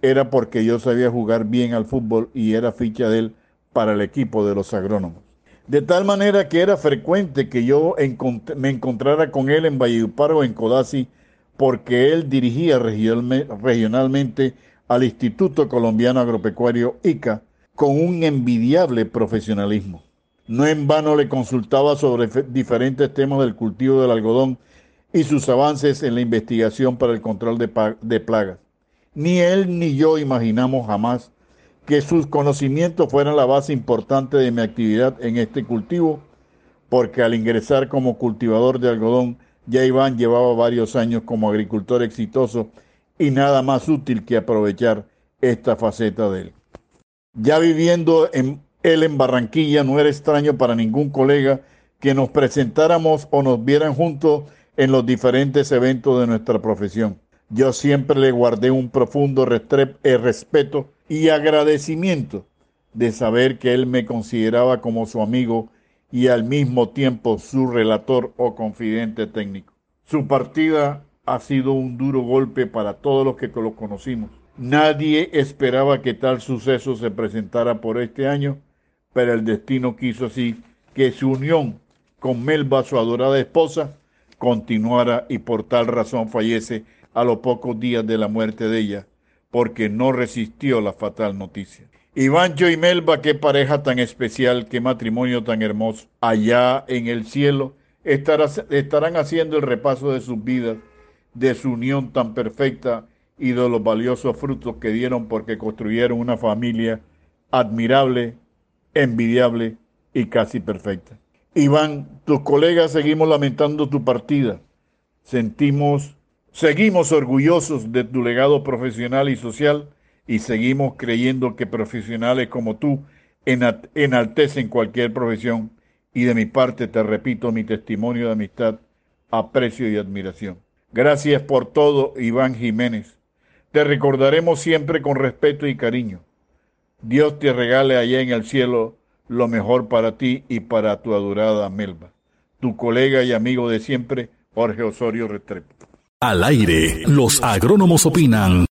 era porque yo sabía jugar bien al fútbol y era ficha de él para el equipo de los agrónomos. De tal manera que era frecuente que yo encont- me encontrara con él en Valledupar o en Codazzi, porque él dirigía region- regionalmente al Instituto Colombiano Agropecuario I C A con un envidiable profesionalismo. No en vano le consultaba sobre diferentes temas del cultivo del algodón y sus avances en la investigación para el control de, de plagas. Ni él ni yo imaginamos jamás que sus conocimientos fueran la base importante de mi actividad en este cultivo, porque al ingresar como cultivador de algodón, ya Iván llevaba varios años como agricultor exitoso y nada más útil que aprovechar esta faceta de él. Ya viviendo en él en Barranquilla, no era extraño para ningún colega que nos presentáramos o nos vieran juntos en los diferentes eventos de nuestra profesión. Yo siempre le guardé un profundo restre- respeto y agradecimiento de saber que él me consideraba como su amigo y al mismo tiempo su relator o confidente técnico. Su partida ha sido un duro golpe para todos los que lo conocimos. Nadie esperaba que tal suceso se presentara por este año, pero el destino quiso así que su unión con Melba, su adorada esposa, continuara, y por tal razón fallece a los pocos días de la muerte de ella, porque no resistió la fatal noticia. Ivancho y Melba, qué pareja tan especial, qué matrimonio tan hermoso. Allá en el cielo estarás, estarán haciendo el repaso de sus vidas, de su unión tan perfecta y de los valiosos frutos que dieron, porque construyeron una familia admirable, envidiable y casi perfecta. Iván, tus colegas seguimos lamentando tu partida. Sentimos, seguimos orgullosos de tu legado profesional y social y seguimos creyendo que profesionales como tú enaltecen cualquier profesión, y de mi parte te repito mi testimonio de amistad, aprecio y admiración. Gracias por todo, Iván Jiménez. Te recordaremos siempre con respeto y cariño. Dios te regale allá en el cielo lo mejor para ti y para tu adorada Melba. Tu colega y amigo de siempre, Jorge Osorio Restrepo. Al aire, los agrónomos opinan.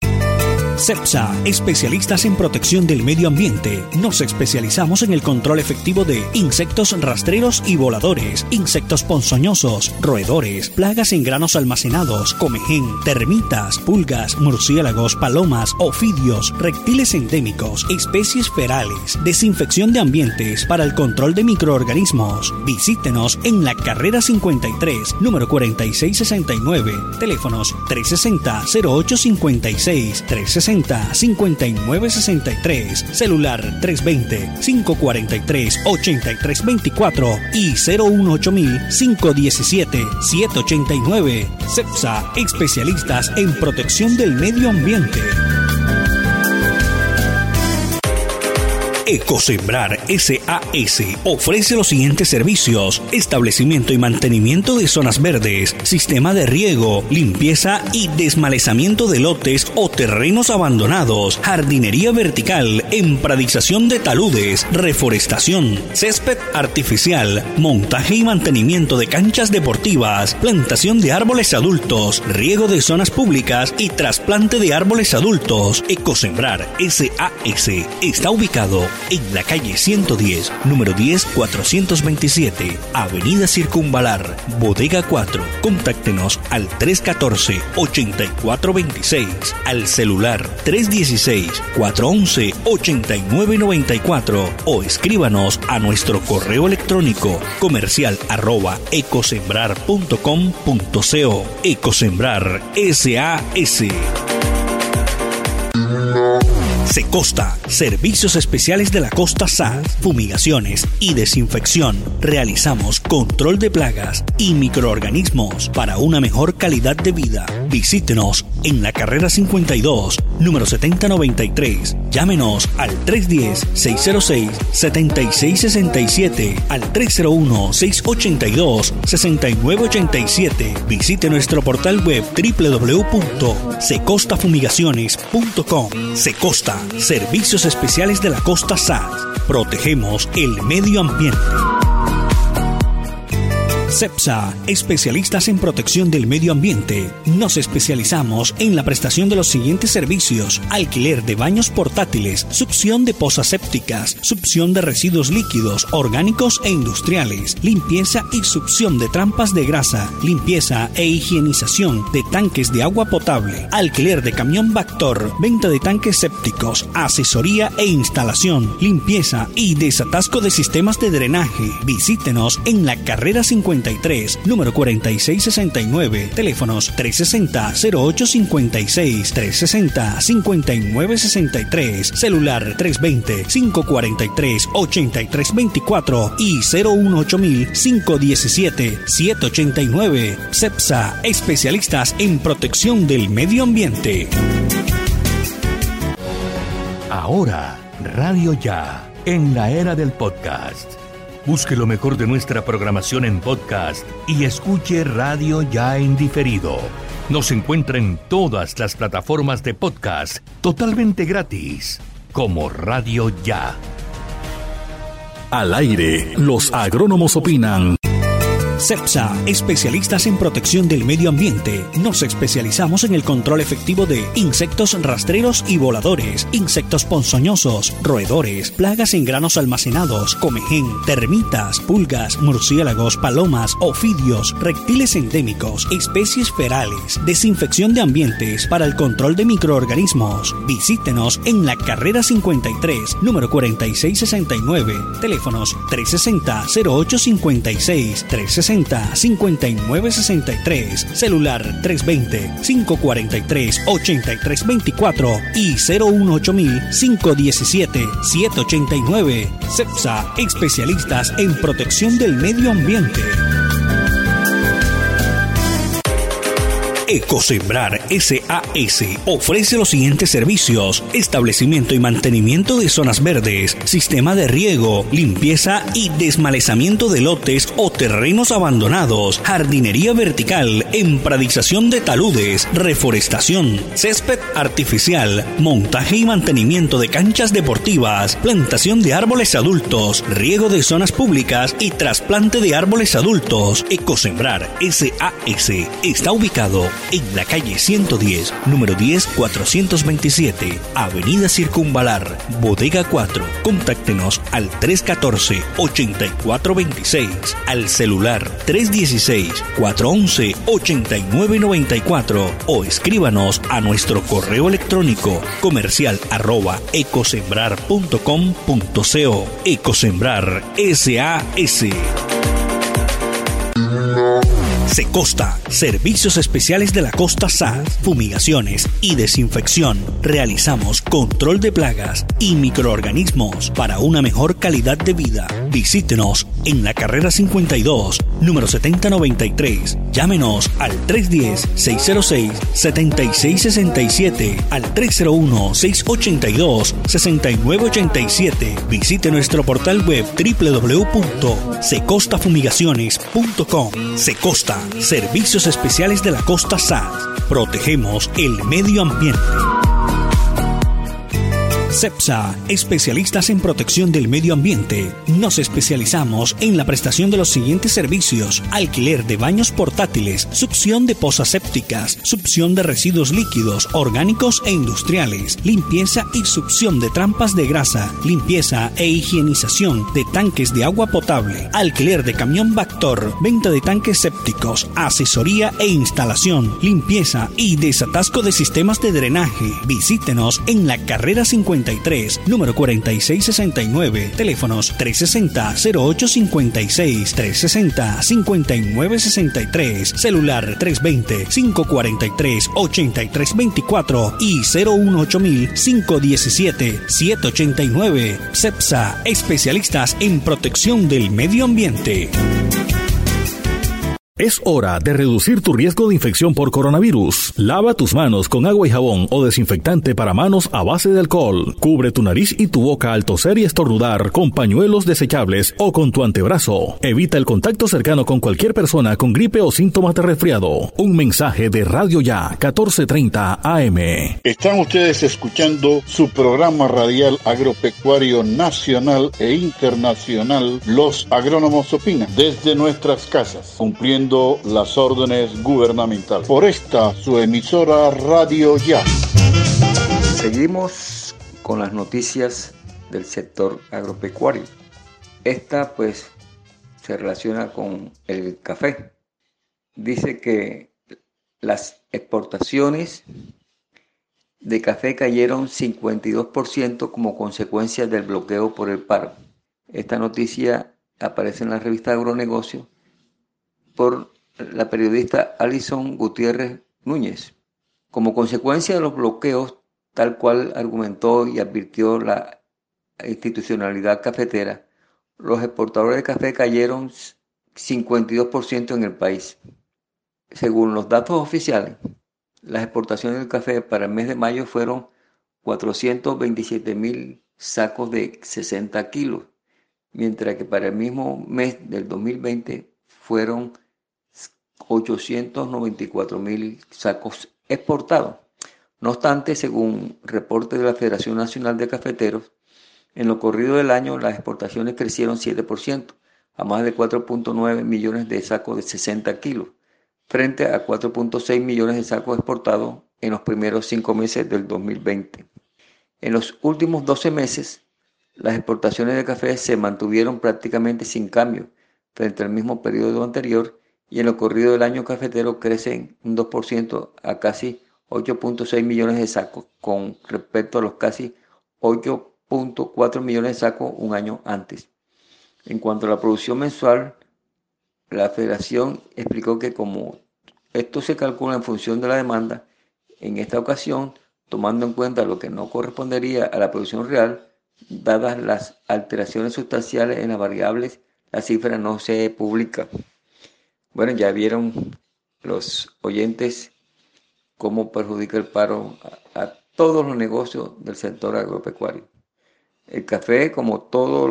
CEPSA, especialistas en protección del medio ambiente. Nos especializamos en el control efectivo de insectos rastreros y voladores, insectos ponzoñosos, roedores, plagas en granos almacenados, comején, termitas, pulgas, murciélagos, palomas, ofidios, reptiles endémicos, especies ferales, desinfección de ambientes para el control de microorganismos. Visítenos en la carrera cincuenta y tres, número cuarenta y seis sesenta y nueve, teléfonos trescientos sesenta cero ocho cincuenta y seis, trescientos sesenta cincuenta y nueve sesenta y tres, celular trescientos veinte cinco cuarenta y tres ochenta y tres veinticuatro y cero uno ocho cinco uno siete siete ocho nueve. CEPSA, especialistas en protección del medio ambiente. Ecosembrar S A S ofrece los siguientes servicios: establecimiento y mantenimiento de zonas verdes, sistema de riego, limpieza y desmalezamiento de lotes o terrenos abandonados, jardinería vertical, empradización de taludes, reforestación, césped artificial, montaje y mantenimiento de canchas deportivas, plantación de árboles adultos, riego de zonas públicas y trasplante de árboles adultos. Ecosembrar S A S está ubicado en la calle ciento diez, número diez cuatrocientos veintisiete, Avenida Circunvalar, Bodega cuatro. Contáctenos al tres uno cuatro, ocho cuatro dos seis, al celular tres uno seis, cuatro uno uno, ocho nueve nueve cuatro o escríbanos a nuestro correo electrónico comercial arroba ecosembrar punto com punto co. Ecosembrar S A S. Secosta, servicios especiales de la costa S A S, fumigaciones y desinfección. Realizamos control de plagas y microorganismos para una mejor calidad de vida. Visítenos en la carrera cincuenta y dos, número setenta noventa y tres. Llámenos al tres uno cero, seis cero seis, siete seis seis siete, al tres cero uno, seis ocho dos, seis nueve ocho siete. Visite nuestro portal web doble u doble u doble u punto secostafumigaciones punto com. Secosta, servicios especiales de la costa S A S. Protegemos el medio ambiente. CEPSA, especialistas en protección del medio ambiente. Nos especializamos en la prestación de los siguientes servicios: alquiler de baños portátiles, succión de pozas sépticas, succión de residuos líquidos, orgánicos e industriales, limpieza y succión de trampas de grasa, limpieza e higienización de tanques de agua potable, alquiler de camión Vactor, venta de tanques sépticos, asesoría e instalación, limpieza y desatasco de sistemas de drenaje. Visítenos en la carrera cincuenta y tres, número cuarenta y seis sesenta y nueve, teléfonos tres sesenta, cero ocho cincuenta y seis, tres sesenta, cincuenta y nueve sesenta y tres, celular tres veinte, cinco cuarenta y tres, ochenta y tres veinticuatro y cero uno ocho, cinco uno siete, siete ocho nueve. CEPSA, especialistas en protección del medio ambiente. Ahora, Radio Ya, en la era del podcast. Busque lo mejor de nuestra programación en podcast y escuche Radio Ya en diferido. Nos encuentra en todas las plataformas de podcast totalmente gratis, como Radio Ya. Al aire, los agrónomos opinan. CEPSA, especialistas en protección del medio ambiente. Nos especializamos en el control efectivo de insectos rastreros y voladores, insectos ponzoñosos, roedores, plagas en granos almacenados, comején, termitas, pulgas, murciélagos, palomas, ofidios, reptiles endémicos, especies ferales, desinfección de ambientes para el control de microorganismos. Visítenos en la carrera cincuenta y tres, número cuarenta y seis sesenta y nueve, teléfonos tres sesenta, cero ocho cincuenta y seis, tres sesenta, cincuenta y nueve sesenta y tres, celular tres veinte, cinco cuarenta y tres, ochenta y tres veinticuatro y cero uno ocho, cinco uno siete, siete ocho nueve. CEPSA, especialistas en protección del medio ambiente. Ecosembrar S A S ofrece los siguientes servicios: establecimiento y mantenimiento de zonas verdes, sistema de riego, limpieza y desmalezamiento de lotes o terrenos abandonados, jardinería vertical, empradización de taludes, reforestación, césped artificial, montaje y mantenimiento de canchas deportivas, plantación de árboles adultos, riego de zonas públicas y trasplante de árboles adultos. Ecosembrar S A S está ubicado en la calle ciento diez, número diez cuatrocientos veintisiete, Avenida Circunvalar, Bodega cuatro. Contáctenos al tres uno cuatro, ocho cuatro dos seis, al celular tres uno seis, cuatro uno uno, ocho nueve nueve cuatro o escríbanos a nuestro correo electrónico comercial arroba ecosembrar punto com punto co. Ecosembrar S A S. Secosta, Servicios especiales de la Costa S A, fumigaciones y desinfección. Realizamos control de plagas y microorganismos para una mejor calidad de vida. Visítenos en la carrera cincuenta y dos, número setenta noventa y tres. Llámenos al tres diez, seis cero seis, siete seis seis siete, al tres cero uno, seis ocho dos, seis nueve ocho siete. Visite nuestro portal web doble u doble u doble u punto secostafumigaciones punto com. Secosta, servicios especiales de la Costa S A S. Protegemos el medio ambiente. CEPSA, especialistas en protección del medio ambiente. Nos especializamos en la prestación de los siguientes servicios: alquiler de baños portátiles, succión de pozas sépticas, succión de residuos líquidos, orgánicos e industriales, limpieza y succión de trampas de grasa, limpieza e higienización de tanques de agua potable, alquiler de camión Vactor, venta de tanques sépticos, asesoría e instalación, limpieza y desatasco de sistemas de drenaje. Visítenos en la carrera cincuenta y dos, número cuarenta y seis sesenta y nueve, teléfonos tres sesenta, cero ocho cincuenta y seis, tres sesenta, cincuenta y nueve sesenta y tres, celular tres veinte, cinco cuarenta y tres, ochenta y tres veinticuatro y cero uno ocho, cinco uno siete, siete ocho nueve. CEPSA, especialistas en protección del medio ambiente. Es hora de reducir tu riesgo de infección por coronavirus. Lava tus manos con agua y jabón o desinfectante para manos a base de alcohol. Cubre tu nariz y tu boca al toser y estornudar con pañuelos desechables o con tu antebrazo. Evita el contacto cercano con cualquier persona con gripe o síntomas de resfriado. Un mensaje de Radio Ya, mil cuatrocientos treinta A M. Están ustedes escuchando su programa radial agropecuario nacional e internacional, Los Agrónomos Opinan, desde nuestras casas, cumpliendo las órdenes gubernamentales. Por esta, su emisora Radio Ya. Seguimos con las noticias del sector agropecuario. Esta, pues, se relaciona con el café. Dice que las exportaciones de café cayeron cincuenta y dos por ciento como consecuencia del bloqueo por el paro. Esta noticia aparece en la revista Agronegocio por la periodista Alison Gutiérrez Núñez. Como consecuencia de los bloqueos, tal cual argumentó y advirtió la institucionalidad cafetera, los exportadores de café cayeron cincuenta y dos por ciento en el país. Según los datos oficiales, las exportaciones del café para el mes de mayo fueron cuatrocientos veintisiete mil sacos de sesenta kilos, mientras que para el mismo mes del dos mil veinte fueron ochocientos noventa y cuatro mil sacos exportados. No obstante, según reporte de la Federación Nacional de Cafeteros, en lo corrido del año las exportaciones crecieron siete por ciento, a más de cuatro punto nueve millones de sacos de sesenta kilos, frente a cuatro punto seis millones de sacos exportados en los primeros cinco meses del dos mil veinte. En los últimos doce meses, las exportaciones de café se mantuvieron prácticamente sin cambio frente al mismo periodo anterior, y en lo corrido del año cafetero crecen un dos por ciento a casi ocho punto seis millones de sacos con respecto a los casi ocho punto cuatro millones de sacos un año antes. En cuanto a la producción mensual, la Federación explicó que como esto se calcula en función de la demanda, en esta ocasión, tomando en cuenta lo que no correspondería a la producción real, dadas las alteraciones sustanciales en las variables, la cifra no se publica. Bueno, ya vieron los oyentes cómo perjudica el paro a, a todos los negocios del sector agropecuario. El café, como todos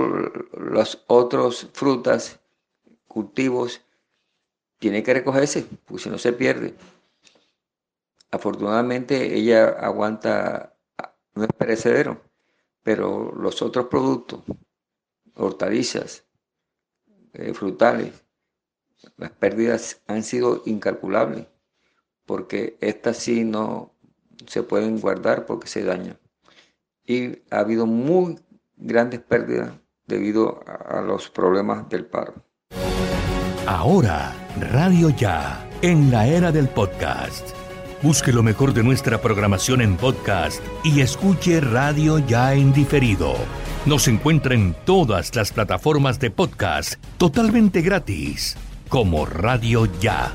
los otros frutas, cultivos, tiene que recogerse, pues si no se pierde. Afortunadamente ella aguanta, no es perecedero, pero los otros productos, hortalizas, frutales, las pérdidas han sido incalculables, porque estas sí no se pueden guardar porque se dañan. Y ha habido muy grandes pérdidas debido a los problemas del paro. Ahora, Radio Ya, en la era del podcast. Busque lo mejor de nuestra programación en podcast y escuche Radio Ya en diferido. Nos encuentra en todas las plataformas de podcast totalmente gratis, como Radio Ya.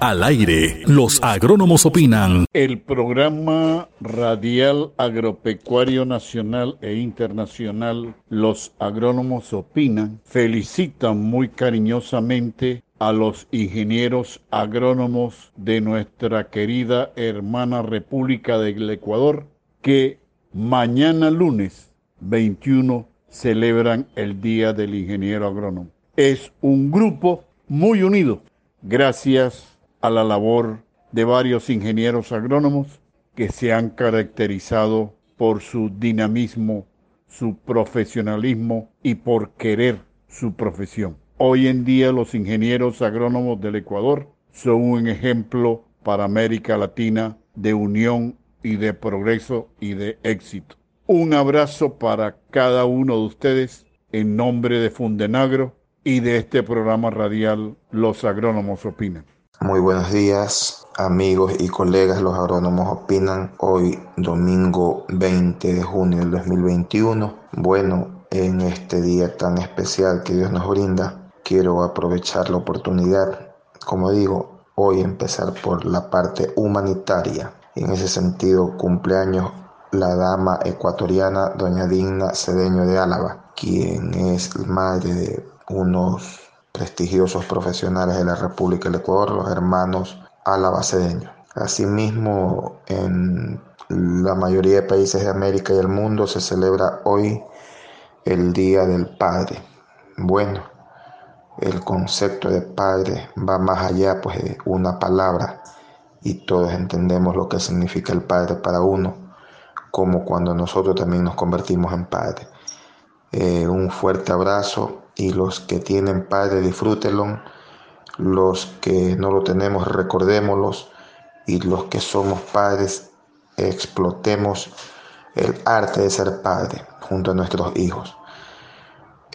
Al aire, los agrónomos opinan. El programa radial agropecuario nacional e internacional, Los Agrónomos Opinan, felicitan muy cariñosamente a los ingenieros agrónomos de nuestra querida hermana República del Ecuador, que mañana lunes veintiuno celebran el Día del Ingeniero Agrónomo. Es un grupo muy unido, gracias a la labor de varios ingenieros agrónomos que se han caracterizado por su dinamismo, su profesionalismo y por querer su profesión. Hoy en día los ingenieros agrónomos del Ecuador son un ejemplo para América Latina de unión y de progreso y de éxito. Un abrazo para cada uno de ustedes en nombre de Fundenagro y de este programa radial Los Agrónomos Opinan. Muy buenos días, amigos y colegas. Los Agrónomos Opinan, hoy domingo veinte de junio del dos mil veintiuno. Bueno, en este día tan especial que Dios nos brinda, quiero aprovechar la oportunidad, como digo, hoy empezar por la parte humanitaria. En ese sentido, cumpleaños la dama ecuatoriana doña Digna Cedeño de Álava, quien es madre de unos prestigiosos profesionales de la República del Ecuador, los hermanos Álava Cedeño. Asimismo, en la mayoría de países de América y del mundo se celebra hoy el Día del Padre. Bueno, el concepto de padre va más allá pues, de una palabra, y todos entendemos lo que significa el padre para uno, como cuando nosotros también nos convertimos en padre. Eh, un fuerte abrazo. Y los que tienen padre, disfrútenlo. Los que no lo tenemos, recordémoslos. Y los que somos padres, explotemos el arte de ser padre junto a nuestros hijos.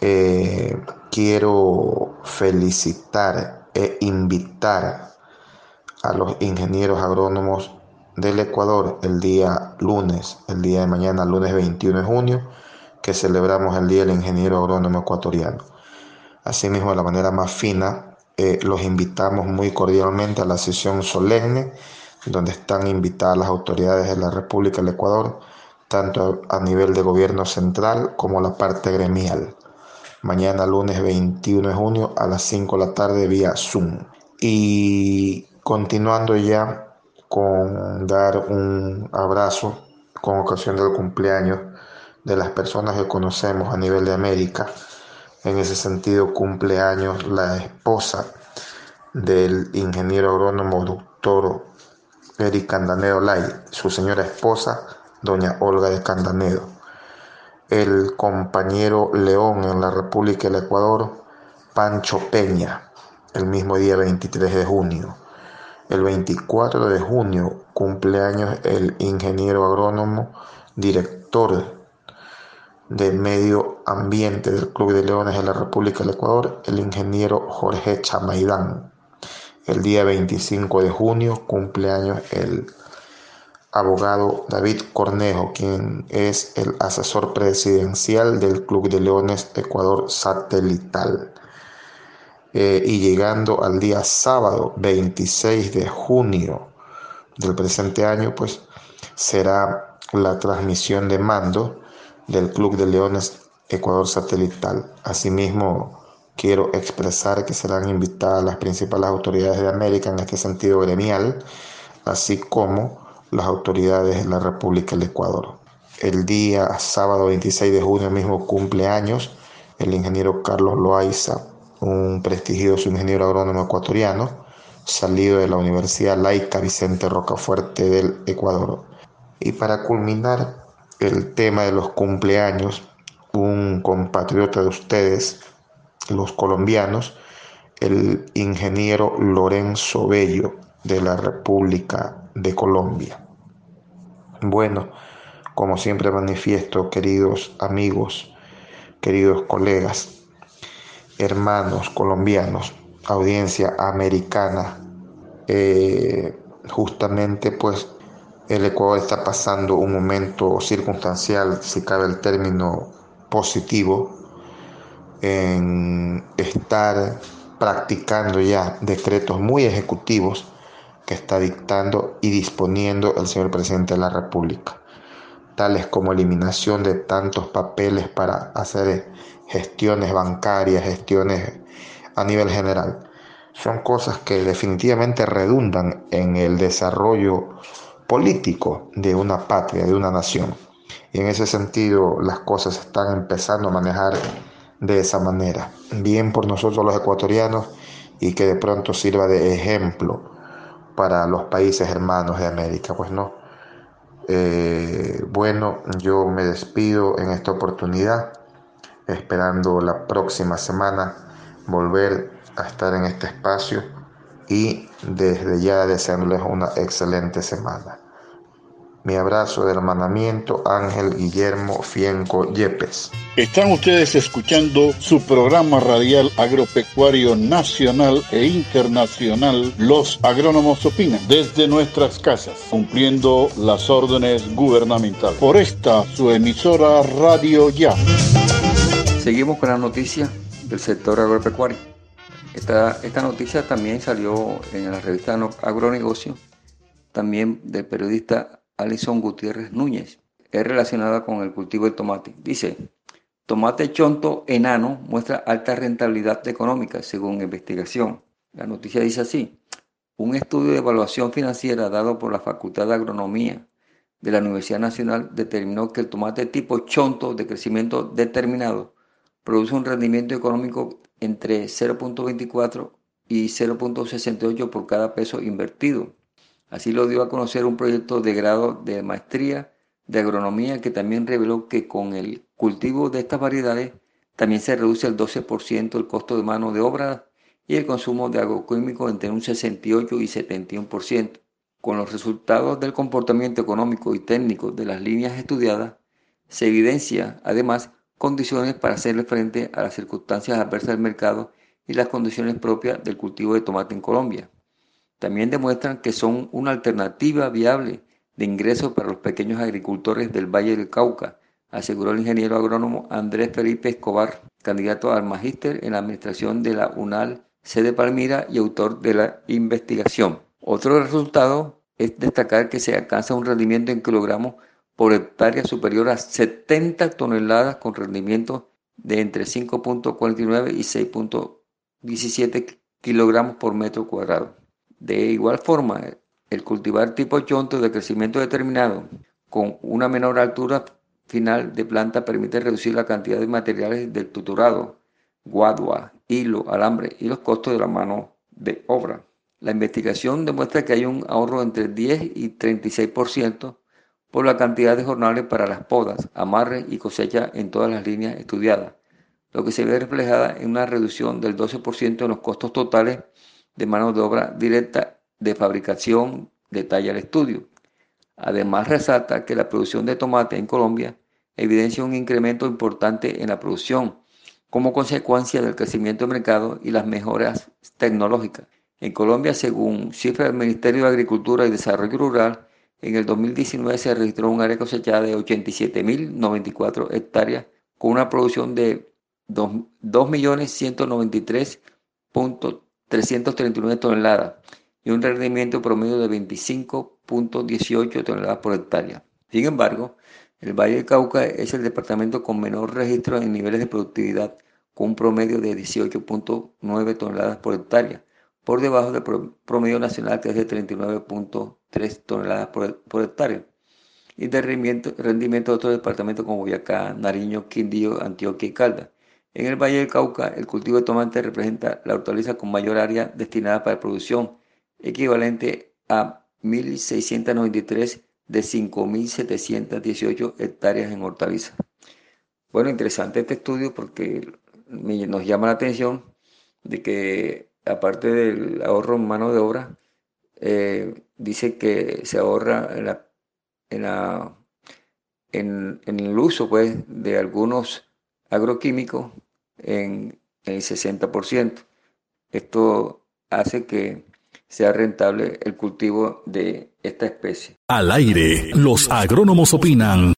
Eh, quiero felicitar e invitar a los ingenieros agrónomos del Ecuador el día lunes, el día de mañana, lunes veintiuno de junio, que celebramos el Día del Ingeniero Agrónomo Ecuatoriano. Asimismo, de la manera más fina, eh, los invitamos muy cordialmente a la sesión solemne, donde están invitadas las autoridades de la República del Ecuador, tanto a nivel de gobierno central como la parte gremial. Mañana, lunes veintiuno de junio, a las cinco de la tarde, vía Zoom. Y continuando ya con dar un abrazo con ocasión del cumpleaños de las personas que conocemos a nivel de América. En ese sentido, cumple años la esposa del ingeniero agrónomo doctor Erick Candanedo Lay, su señora esposa, doña Olga de Candanedo. El compañero León en la República del Ecuador, Pancho Peña, el mismo día veintitrés de junio. El veinticuatro de junio, cumple años el ingeniero agrónomo, director de Medio Ambiente del Club de Leones de la República del Ecuador, el ingeniero Jorge Chamaidán. El día veinticinco de junio, cumpleaños el abogado David Cornejo, quien es el asesor presidencial del Club de Leones Ecuador Satelital. Eh, y llegando al día sábado veintiséis de junio del presente año, pues será la transmisión de mando del Club de Leones Ecuador Satelital. Asimismo, quiero expresar que serán invitadas las principales autoridades de América en este sentido gremial, así como las autoridades de la República del Ecuador. El día sábado veintiséis de junio mismo cumple años el ingeniero Carlos Loaiza, un prestigioso ingeniero agrónomo ecuatoriano, salido de la Universidad Laica Vicente Rocafuerte del Ecuador. Y para culminar el tema de los cumpleaños, un compatriota de ustedes, los colombianos, el ingeniero Lorenzo Bello de la República de Colombia. Bueno, como siempre manifiesto, queridos amigos, queridos colegas, hermanos colombianos, audiencia americana, eh, justamente pues el Ecuador está pasando un momento circunstancial, si cabe el término positivo, en estar practicando ya decretos muy ejecutivos que está dictando y disponiendo el señor presidente de la República, tales como eliminación de tantos papeles para hacer gestiones bancarias, gestiones a nivel general. Son cosas que definitivamente redundan en el desarrollo político de una patria, de una nación. Y en ese sentido, las cosas están empezando a manejar de esa manera. Bien por nosotros los ecuatorianos, y que de pronto sirva de ejemplo para los países hermanos de América. Pues no. Eh, bueno, yo me despido en esta oportunidad, esperando la próxima semana volver a estar en este espacio y desde ya deseándoles una excelente semana. Mi abrazo de hermanamiento, Ángel Guillermo Fienco Yepes. Están ustedes escuchando su programa radial agropecuario nacional e internacional, Los Agrónomos Opinan, desde nuestras casas, cumpliendo las órdenes gubernamentales. Por esta, su emisora Radio Ya. Seguimos con la noticia del sector agropecuario. Esta, esta noticia también salió en la revista Agronegocio, también del periodista Alison Gutiérrez Núñez. Es relacionada con el cultivo de tomate. Dice: tomate chonto enano muestra alta rentabilidad económica según investigación. La noticia dice así: un estudio de evaluación financiera dado por la Facultad de Agronomía de la Universidad Nacional determinó que el tomate tipo chonto de crecimiento determinado produce un rendimiento económico entre cero punto veinticuatro y cero punto sesenta y ocho por cada peso invertido. Así lo dio a conocer un proyecto de grado de maestría de agronomía que también reveló que con el cultivo de estas variedades también se reduce el doce por ciento el costo de mano de obra y el consumo de agroquímicos entre un sesenta y ocho y setenta y uno por ciento. Con los resultados del comportamiento económico y técnico de las líneas estudiadas, se evidencia además condiciones para hacerle frente a las circunstancias adversas del mercado y las condiciones propias del cultivo de tomate en Colombia. También demuestran que son una alternativa viable de ingresos para los pequeños agricultores del Valle del Cauca, aseguró el ingeniero agrónomo Andrés Felipe Escobar, candidato al magíster en la administración de la UNAL, sede Palmira, y autor de la investigación. Otro resultado es destacar que se alcanza un rendimiento en kilogramos por hectárea superior a setenta toneladas, con rendimiento de entre cinco punto cuarenta y nueve y seis punto diecisiete kilogramos por metro cuadrado. De igual forma, el cultivar tipo chonto de crecimiento determinado con una menor altura final de planta permite reducir la cantidad de materiales del tutorado, guadua, hilo, alambre y los costos de la mano de obra. La investigación demuestra que hay un ahorro entre diez y treinta y seis por ciento por la cantidad de jornales para las podas, amarres y cosecha en todas las líneas estudiadas, lo que se ve reflejada en una reducción del doce por ciento en los costos totales de mano de obra directa de fabricación, detalla el estudio. Además, resalta que la producción de tomate en Colombia evidencia un incremento importante en la producción como consecuencia del crecimiento del mercado y las mejoras tecnológicas. En Colombia, según cifras del Ministerio de Agricultura y Desarrollo Rural, en el dos mil diecinueve se registró un área cosechada de ochenta y siete mil noventa y cuatro hectáreas con una producción de dos millones ciento noventa y tres mil trescientas treinta y nueve toneladas y un rendimiento promedio de veinticinco punto dieciocho toneladas por hectárea. Sin embargo, el Valle del Cauca es el departamento con menor registro en niveles de productividad, con un promedio de dieciocho punto nueve toneladas por hectárea, por debajo del promedio nacional, que es de treinta y nueve punto tres toneladas por, por hectárea, y del rendimiento, rendimiento de otros departamentos como Boyacá, Nariño, Quindío, Antioquia y Caldas. En el Valle del Cauca, el cultivo de tomate representa la hortaliza con mayor área destinada para producción, equivalente a mil seiscientas noventa y tres de cinco mil setecientas dieciocho hectáreas en hortaliza. Bueno, interesante este estudio porque nos llama la atención de que, aparte del ahorro en mano de obra, eh, dice que se ahorra en, la, en, la, en, en el uso, pues, de algunos agroquímicos en el sesenta por ciento. Esto hace que sea rentable el cultivo de esta especie. Al aire, los agrónomos opinan.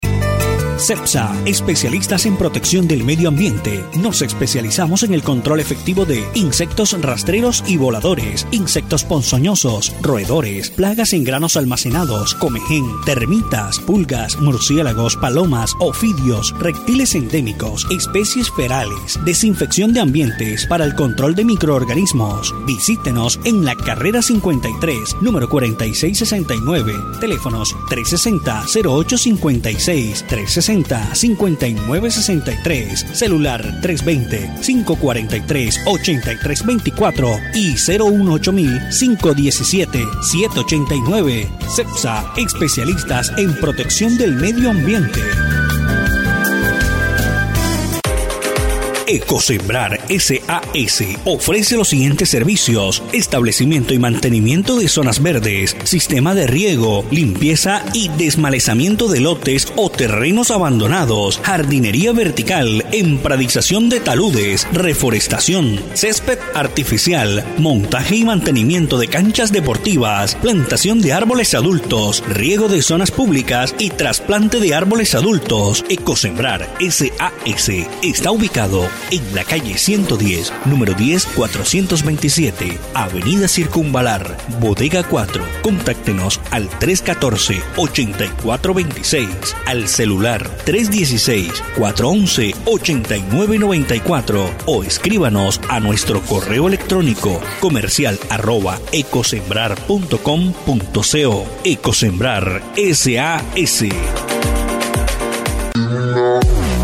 CEPSA, especialistas en protección del medio ambiente. Nos especializamos en el control efectivo de insectos rastreros y voladores, insectos ponzoñosos, roedores, plagas en granos almacenados, comején, termitas, pulgas, murciélagos, palomas, ofidios, reptiles endémicos, especies ferales, desinfección de ambientes para el control de microorganismos. Visítenos en la carrera cincuenta y tres, número cuarenta y seis sesenta y nueve, teléfonos trescientos sesenta, cero ochocientos cincuenta y seis, trescientos sesenta, cincuenta y nueve sesenta y tres, celular trescientos veinte, quinientos cuarenta y tres, ochenta y tres veinticuatro y cero uno ocho cinco uno siete siete ocho nueve. CEPSA, especialistas en protección del medio ambiente. Ecosembrar S A S ofrece los siguientes servicios: establecimiento y mantenimiento de zonas verdes, sistema de riego, limpieza y desmalezamiento de lotes o terrenos abandonados, jardinería vertical, empradización de taludes, reforestación, césped artificial, montaje y mantenimiento de canchas deportivas, plantación de árboles adultos, riego de zonas públicas y trasplante de árboles adultos. Ecosembrar S A S está ubicado en la calle ciento diez, número diez cuatrocientos veintisiete, Avenida Circunvalar, Bodega cuatro. Contáctenos al trescientos catorce, ochenta y cuatro veintiséis, al celular trescientos dieciséis, cuatrocientos once, ochenta y nueve noventa y cuatro o escríbanos a nuestro correo electrónico comercial arroba ecosembrar punto com punto co. Ecosembrar S A S.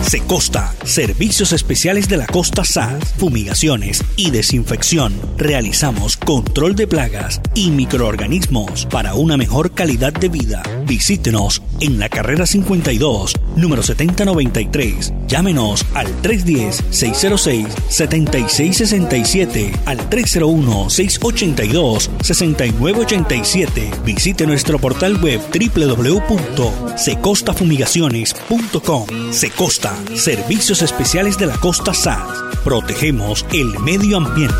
Secosta, servicios especiales de la costa S A S, fumigaciones y desinfección. Realizamos control de plagas y microorganismos para una mejor calidad de vida. Visítenos en la carrera cincuenta y dos, número setenta noventa y tres. Llámenos al trescientos diez, seiscientos seis, setenta y seis sesenta y siete, al trescientos uno, seiscientos ochenta y dos, sesenta y nueve ochenta y siete. Visite nuestro portal web doble u doble u doble u punto secostafumigaciones punto com. Secosta, servicios especiales de la costa S A S. Protegemos el medio ambiente.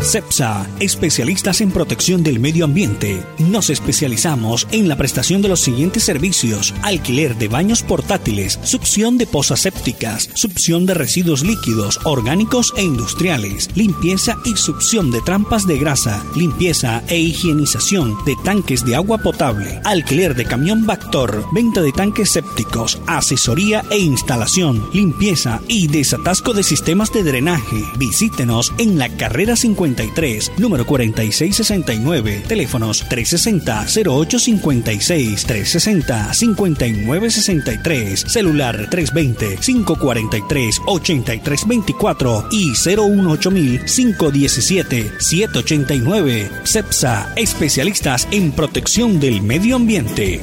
CEPSA, especialistas en protección del medio ambiente. Nos especializamos en la prestación de los siguientes servicios: alquiler de baños portátiles, succión de pozas sépticas, succión de residuos líquidos, orgánicos e industriales, limpieza y succión de trampas de grasa, limpieza e higienización de tanques de agua potable, alquiler de camión Vactor, venta de tanques sépticos, asesoría e instalación, limpieza y desatasco de sistemas de drenaje. Visítenos en la carrera cincuenta y tres, número cuarenta y seis sesenta y nueve, teléfonos trescientos sesenta, cero ochocientos cincuenta y seis, trescientos sesenta, cincuenta y nueve sesenta y tres, celular trescientos veinte, quinientos cuarenta y tres, ochenta y tres veinticuatro y cero uno ocho cinco uno siete siete ocho nueve. CEPSA, especialistas en protección del medio ambiente.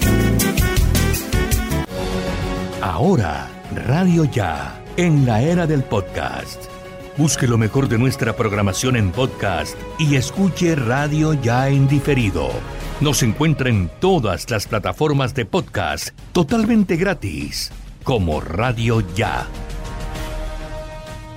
Ahora, Radio Ya, en la era del podcast. Busque lo mejor de nuestra programación en podcast y escuche Radio Ya en diferido. Nos encuentra en todas las plataformas de podcast totalmente gratis, como Radio Ya.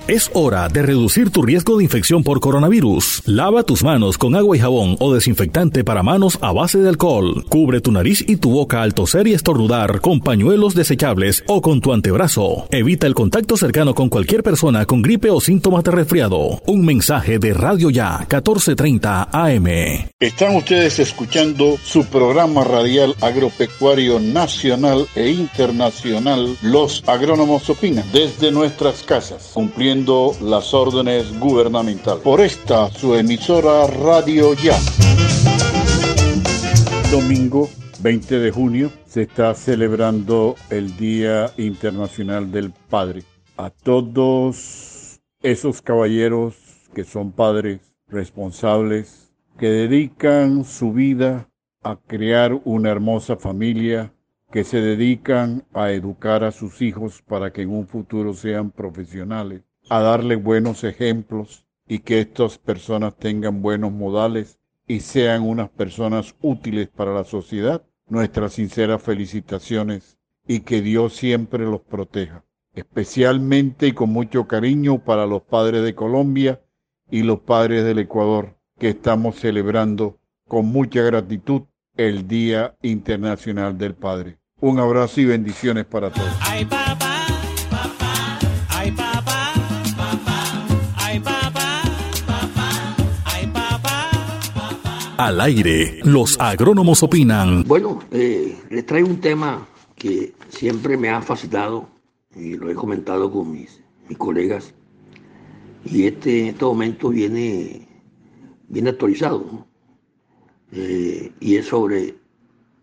Es hora de reducir tu riesgo de infección por coronavirus. Lava tus manos con agua y jabón o desinfectante para manos a base de alcohol. Cubre tu nariz y tu boca al toser y estornudar con pañuelos desechables o con tu antebrazo. Evita el contacto cercano con cualquier persona con gripe o síntomas de resfriado. Un mensaje de Radio Ya, mil cuatrocientos treinta A M. Están ustedes escuchando su programa radial agropecuario nacional e internacional, Los Agrónomos Opinan, desde nuestras casas, cumpliendo las órdenes gubernamentales. Por esta, su emisora Radio Ya. Domingo veinte de junio se está celebrando el Día Internacional del Padre. A todos esos caballeros que son padres responsables, que dedican su vida a crear una hermosa familia, que se dedican a educar a sus hijos para que en un futuro sean profesionales, a darle buenos ejemplos y que estas personas tengan buenos modales y sean unas personas útiles para la sociedad. Nuestras sinceras felicitaciones y que Dios siempre los proteja. Especialmente y con mucho cariño para los padres de Colombia y los padres del Ecuador, que estamos celebrando con mucha gratitud el Día Internacional del Padre. Un abrazo y bendiciones para todos. Ay, papá, papá, ay, papá, papá, ay, papá, papá, ay, papá, papá. Al aire, los agrónomos opinan. Bueno, eh, les traigo un tema que siempre me ha fascinado y lo he comentado con mis, mis colegas. Y este en este momento viene, viene actualizado, ¿no? Eh, y es sobre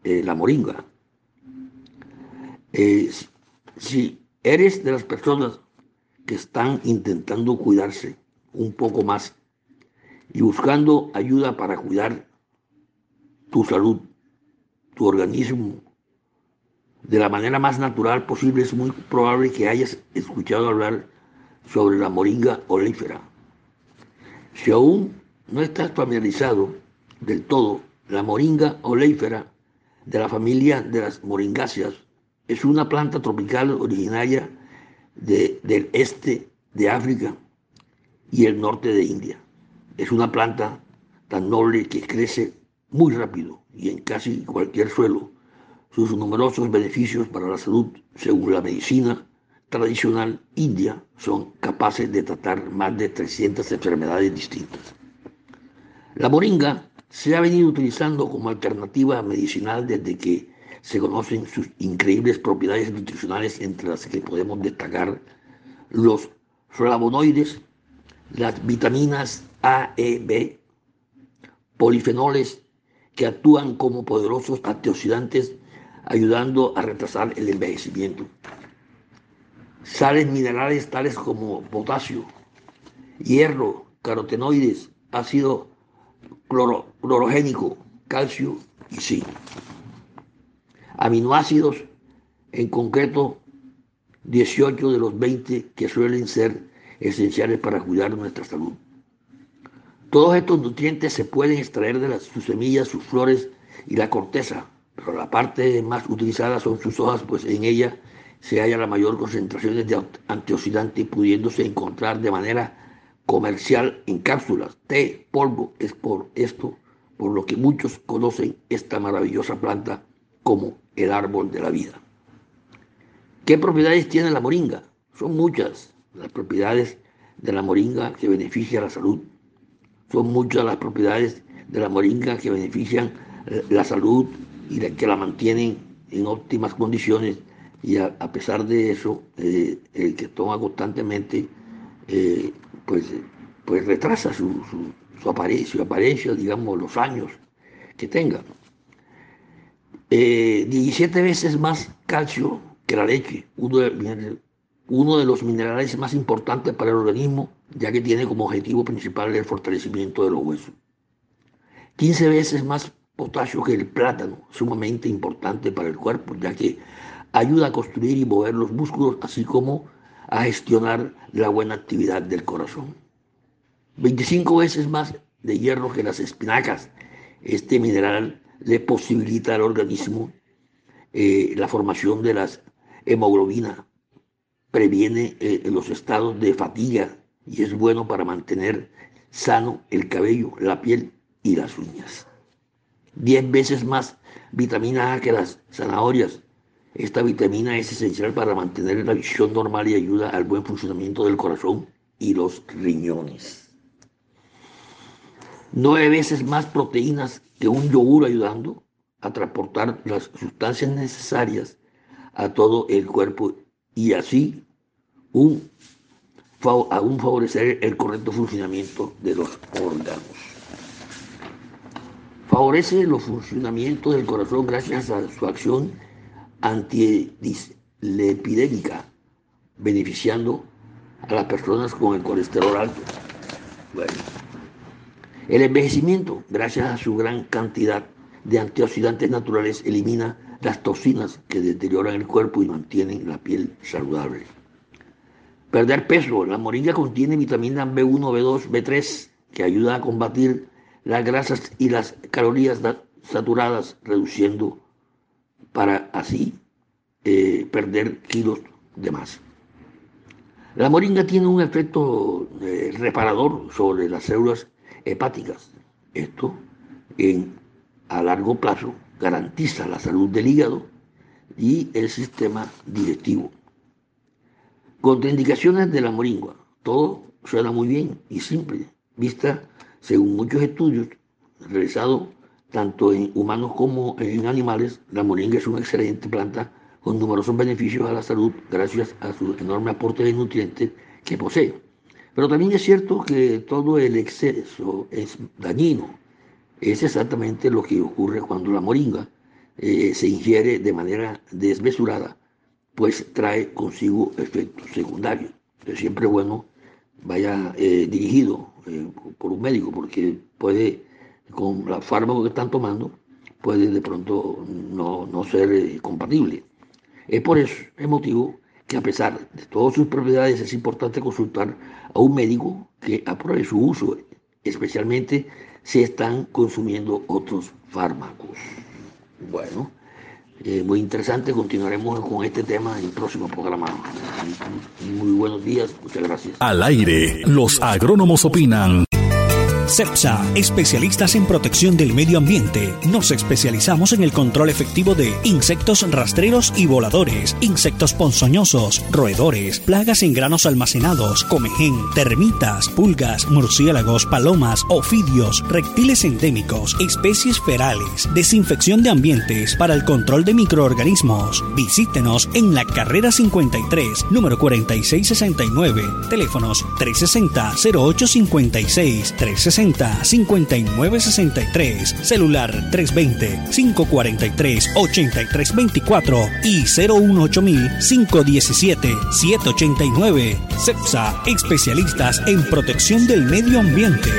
eh, la moringa. Eh, si eres de las personas que están intentando cuidarse un poco más y buscando ayuda para cuidar tu salud, tu organismo, de la manera más natural posible, es muy probable que hayas escuchado hablar sobre la moringa oleífera. Si aún no estás familiarizado del todo, la moringa oleífera, de la familia de las moringáceas, es una planta tropical originaria de, del este de África y el norte de India. Es una planta tan noble que crece muy rápido y en casi cualquier suelo. Sus numerosos beneficios para la salud, según la medicina tradicional india, son capaces de tratar más de trescientas enfermedades distintas. La moringa se ha venido utilizando como alternativa medicinal desde que se conocen sus increíbles propiedades nutricionales, entre las que podemos destacar los flavonoides, las vitaminas A, E, B, polifenoles que actúan como poderosos antioxidantes, ayudando a retrasar el envejecimiento. Sales minerales tales como potasio, hierro, carotenoides, ácido cloro, clorogénico, calcio y zinc. Aminoácidos, en concreto dieciocho de los veinte que suelen ser esenciales para cuidar nuestra salud. Todos estos nutrientes se pueden extraer de las, sus semillas, sus flores y la corteza, pero la parte más utilizada son sus hojas, pues en ella se halla la mayor concentración de antioxidantes, pudiéndose encontrar de manera comercial en cápsulas, té, polvo. Es por esto por lo que muchos conocen esta maravillosa planta como el árbol de la vida. ¿Qué propiedades tiene la moringa? Son muchas las propiedades de la moringa que benefician la salud. Son muchas las propiedades de la moringa que benefician la salud y la, que la mantienen en óptimas condiciones, y a, a pesar de eso, eh, el que toma constantemente, eh, pues, pues retrasa su, su, su, apariencia, su apariencia, digamos, los años que tenga. Eh, diecisiete veces más calcio que la leche, uno de, uno de los minerales más importantes para el organismo, ya que tiene como objetivo principal el fortalecimiento de los huesos. quince veces más potasio que el plátano, sumamente importante para el cuerpo, ya que ayuda a construir y mover los músculos, así como a gestionar la buena actividad del corazón. veinticinco veces más de hierro que las espinacas. Este mineral le posibilita al organismo eh, la formación de las hemoglobinas, previene eh, los estados de fatiga y es bueno para mantener sano el cabello, la piel y las uñas. diez veces más vitamina A que las zanahorias. Esta vitamina es esencial para mantener la visión normal y ayuda al buen funcionamiento del corazón y los riñones. nueve veces más proteínas que un yogur, ayudando a transportar las sustancias necesarias a todo el cuerpo y así un, a un favorecer el correcto funcionamiento de los órganos. Favorece los funcionamientos del corazón gracias a su acción antidislipidémica, beneficiando a las personas con el colesterol alto. Bueno. El envejecimiento, gracias a su gran cantidad de antioxidantes naturales, elimina las toxinas que deterioran el cuerpo y mantienen la piel saludable. Perder peso. La moringa contiene vitaminas B uno, B dos, B tres, que ayuda a combatir las grasas y las calorías saturadas, reduciendo para así eh, perder kilos de más. La moringa tiene un efecto eh, reparador sobre las células hepáticas. Esto en, a largo plazo garantiza la salud del hígado, y el sistema directivo. Contraindicaciones de la moringa. Todo suena muy bien y simple, vista según muchos estudios realizados tanto en humanos como en animales. La moringa es una excelente planta con numerosos beneficios a la salud gracias a su enorme aporte de nutrientes que posee. Pero también es cierto que todo el exceso es dañino. Es exactamente lo que ocurre cuando la moringa eh, se ingiere de manera desmesurada, pues trae consigo efectos secundarios. Es siempre bueno vaya eh, dirigido eh, por un médico, porque puede, con los fármacos que están tomando, puede de pronto no, no ser eh, compatible. Es por eso el motivo que, a pesar de todas sus propiedades, es importante consultar a un médico que apruebe su uso, especialmente si están consumiendo otros fármacos. Bueno, eh, muy interesante. Continuaremos con este tema en el próximo programa. Muy buenos días, muchas gracias. Al aire, los agrónomos opinan. CEPSA, especialistas en protección del medio ambiente. Nos especializamos en el control efectivo de insectos rastreros y voladores, insectos ponzoñosos, roedores, plagas en granos almacenados, comején, termitas, pulgas, murciélagos, palomas, ofidios, reptiles endémicos, especies ferales, desinfección de ambientes para el control de microorganismos. Visítenos en la carrera cincuenta y tres, número cuarenta y seis sesenta y nueve, teléfonos tres sesenta cero ocho cincuenta y seis, tres sesenta cincuenta y nueve sesenta y tres, celular tres veinte cinco cuarenta y tres ochenta y tres veinticuatro y cero uno ocho cinco uno siete siete ocho nueve. CEPSA, especialistas en protección del medio ambiente.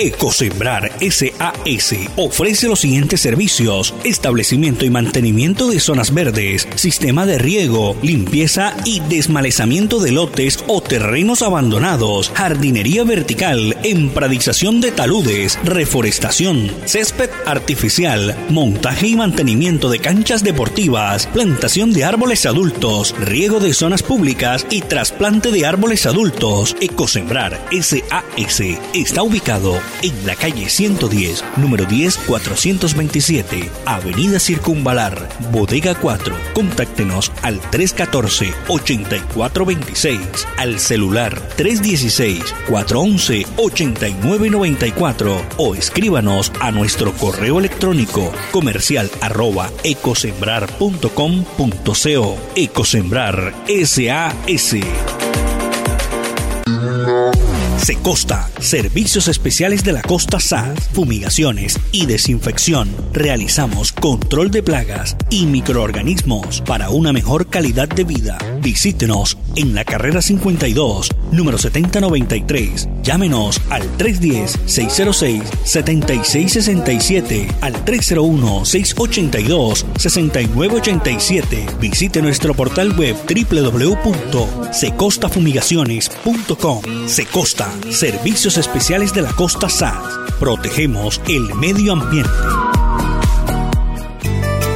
Ecosembrar S A S ofrece los siguientes servicios: establecimiento y mantenimiento de zonas verdes, sistema de riego, limpieza y desmalezamiento de lotes o terrenos abandonados, jardinería vertical, empradización de taludes, reforestación, césped artificial, montaje y mantenimiento de canchas deportivas, plantación de árboles adultos, riego de zonas públicas y trasplante de árboles adultos. Ecosembrar S A S está ubicado en la calle ciento diez, número diez cuatrocientos veintisiete, Avenida Circunvalar, Bodega cuatro. Contáctenos al tres catorce ochenta y cuatro veintiséis, al celular tres dieciséis cuatrocientos once ochenta y nueve noventa y cuatro o escríbanos a nuestro correo electrónico comercial arroba ecosembrar punto com punto co. Ecosembrar S A S. Secosta, servicios especiales de la costa S A S, fumigaciones y desinfección. Realizamos control de plagas y microorganismos para una mejor calidad de vida. Visítenos en la carrera cincuenta y dos, número setenta noventa y tres. Llámenos al tres diez seiscientos seis setenta y seis sesenta y siete, al tres cero uno seiscientos ochenta y dos sesenta y nueve ochenta y siete. Visite nuestro portal web doble u doble u doble u punto secostafumigaciones punto com. Secosta, servicios especiales de la costa S A S. Protegemos el medio ambiente.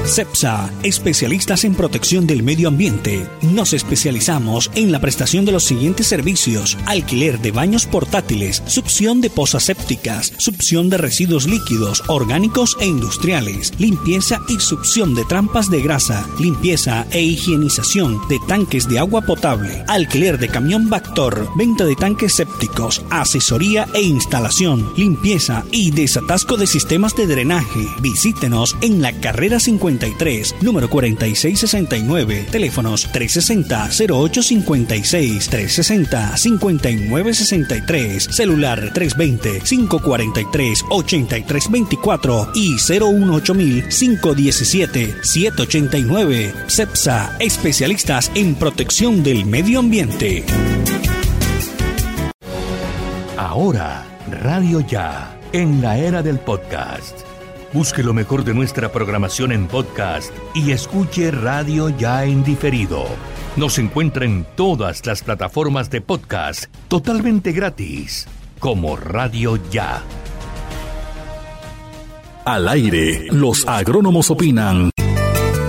CEPSA, especialistas en protección del medio ambiente. Nos especializamos en la prestación de los siguientes servicios: alquiler de baños portátiles, succión de pozas sépticas, succión de residuos líquidos, orgánicos e industriales, limpieza y succión de trampas de grasa, limpieza e higienización de tanques de agua potable, alquiler de camión Bactor, venta de tanques sépticos, asesoría e instalación, limpieza y desatasco de sistemas de drenaje. Visítenos en la carrera cincuenta y tres, número cuarenta y seis sesenta y nueve, teléfonos tres sesenta cero ocho cincuenta y seis, tres sesenta cincuenta y nueve sesenta y tres, celular tres veinte cinco cuarenta y tres ochenta y tres veinticuatro y cero uno ocho cinco uno siete siete ocho nueve. CEPSA, especialistas en protección del medio ambiente. Ahora, Radio Ya, en la era del podcast. Busque lo mejor de nuestra programación en podcast y escuche Radio Ya en diferido. Nos encuentra en todas las plataformas de podcast totalmente gratis, como Radio Ya. Al aire, los agrónomos opinan.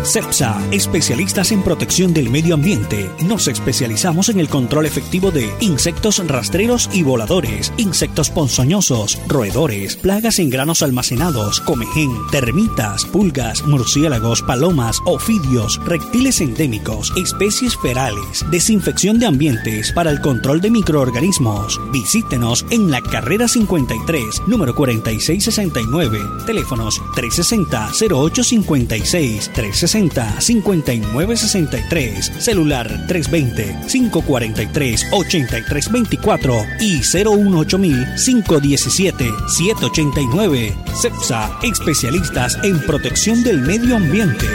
CEPSA, especialistas en protección del medio ambiente. Nos especializamos en el control efectivo de insectos rastreros y voladores, insectos ponzoñosos, roedores, plagas en granos almacenados, comején, termitas, pulgas, murciélagos, palomas, ofidios, reptiles endémicos, especies ferales, desinfección de ambientes para el control de microorganismos. Visítenos en la carrera cincuenta y tres, número cuarenta y seis sesenta y nueve, teléfonos trescientos sesenta cero ocho cincuenta y seis, trescientos sesenta cincuenta y nueve sesenta y tres, celular trescientos veinte cinco cuarenta y tres ochenta y tres veinticuatro y cero uno ocho cinco uno siete siete ochenta y nueve. CEPSA, especialistas en protección del medio ambiente.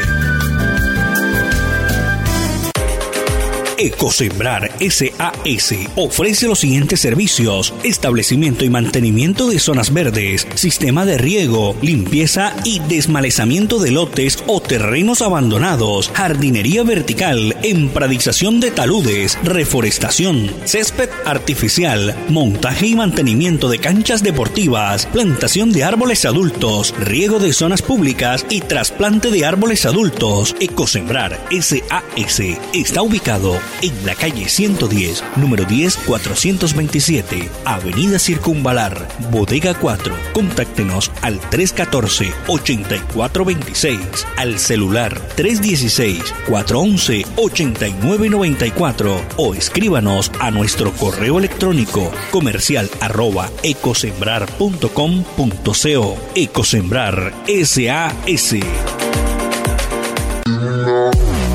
Ecosembrar S A S ofrece los siguientes servicios: establecimiento y mantenimiento de zonas verdes, sistema de riego, limpieza y desmalezamiento de lotes o terrenos abandonados, jardinería vertical, empradización de taludes, reforestación, césped artificial, montaje y mantenimiento de canchas deportivas, plantación de árboles adultos, riego de zonas públicas y trasplante de árboles adultos. Ecosembrar S A S está ubicado en la calle ciento diez, número diez cuatrocientos veintisiete, Avenida Circunvalar, Bodega cuatro. Contáctenos al trescientos catorce ochenta y cuatro veintiséis, al celular trescientos dieciséis cuatrocientos once ochenta y nueve noventa y cuatro o escríbanos a nuestro correo electrónico comercial arroba ecosembrar punto com punto co. Ecosembrar S A S.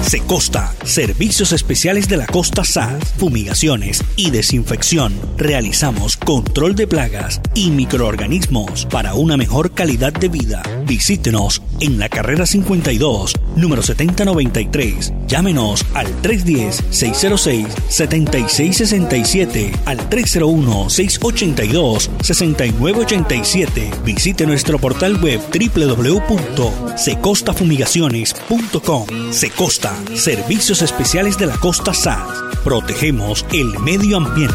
Secosta, servicios especiales de la costa S A, fumigaciones y desinfección. Realizamos control de plagas y microorganismos para una mejor calidad de vida. Visítenos en la carrera cincuenta y dos, número setenta noventa y tres. Llámenos al trescientos diez seiscientos seis setenta y seis sesenta y siete, al trescientos uno seiscientos ochenta y dos sesenta y nueve ochenta y siete. Visite nuestro portal web doble u doble u doble u punto secostafumigaciones punto com. Secosta, servicios especiales de la costa S A S. Protegemos el medio ambiente.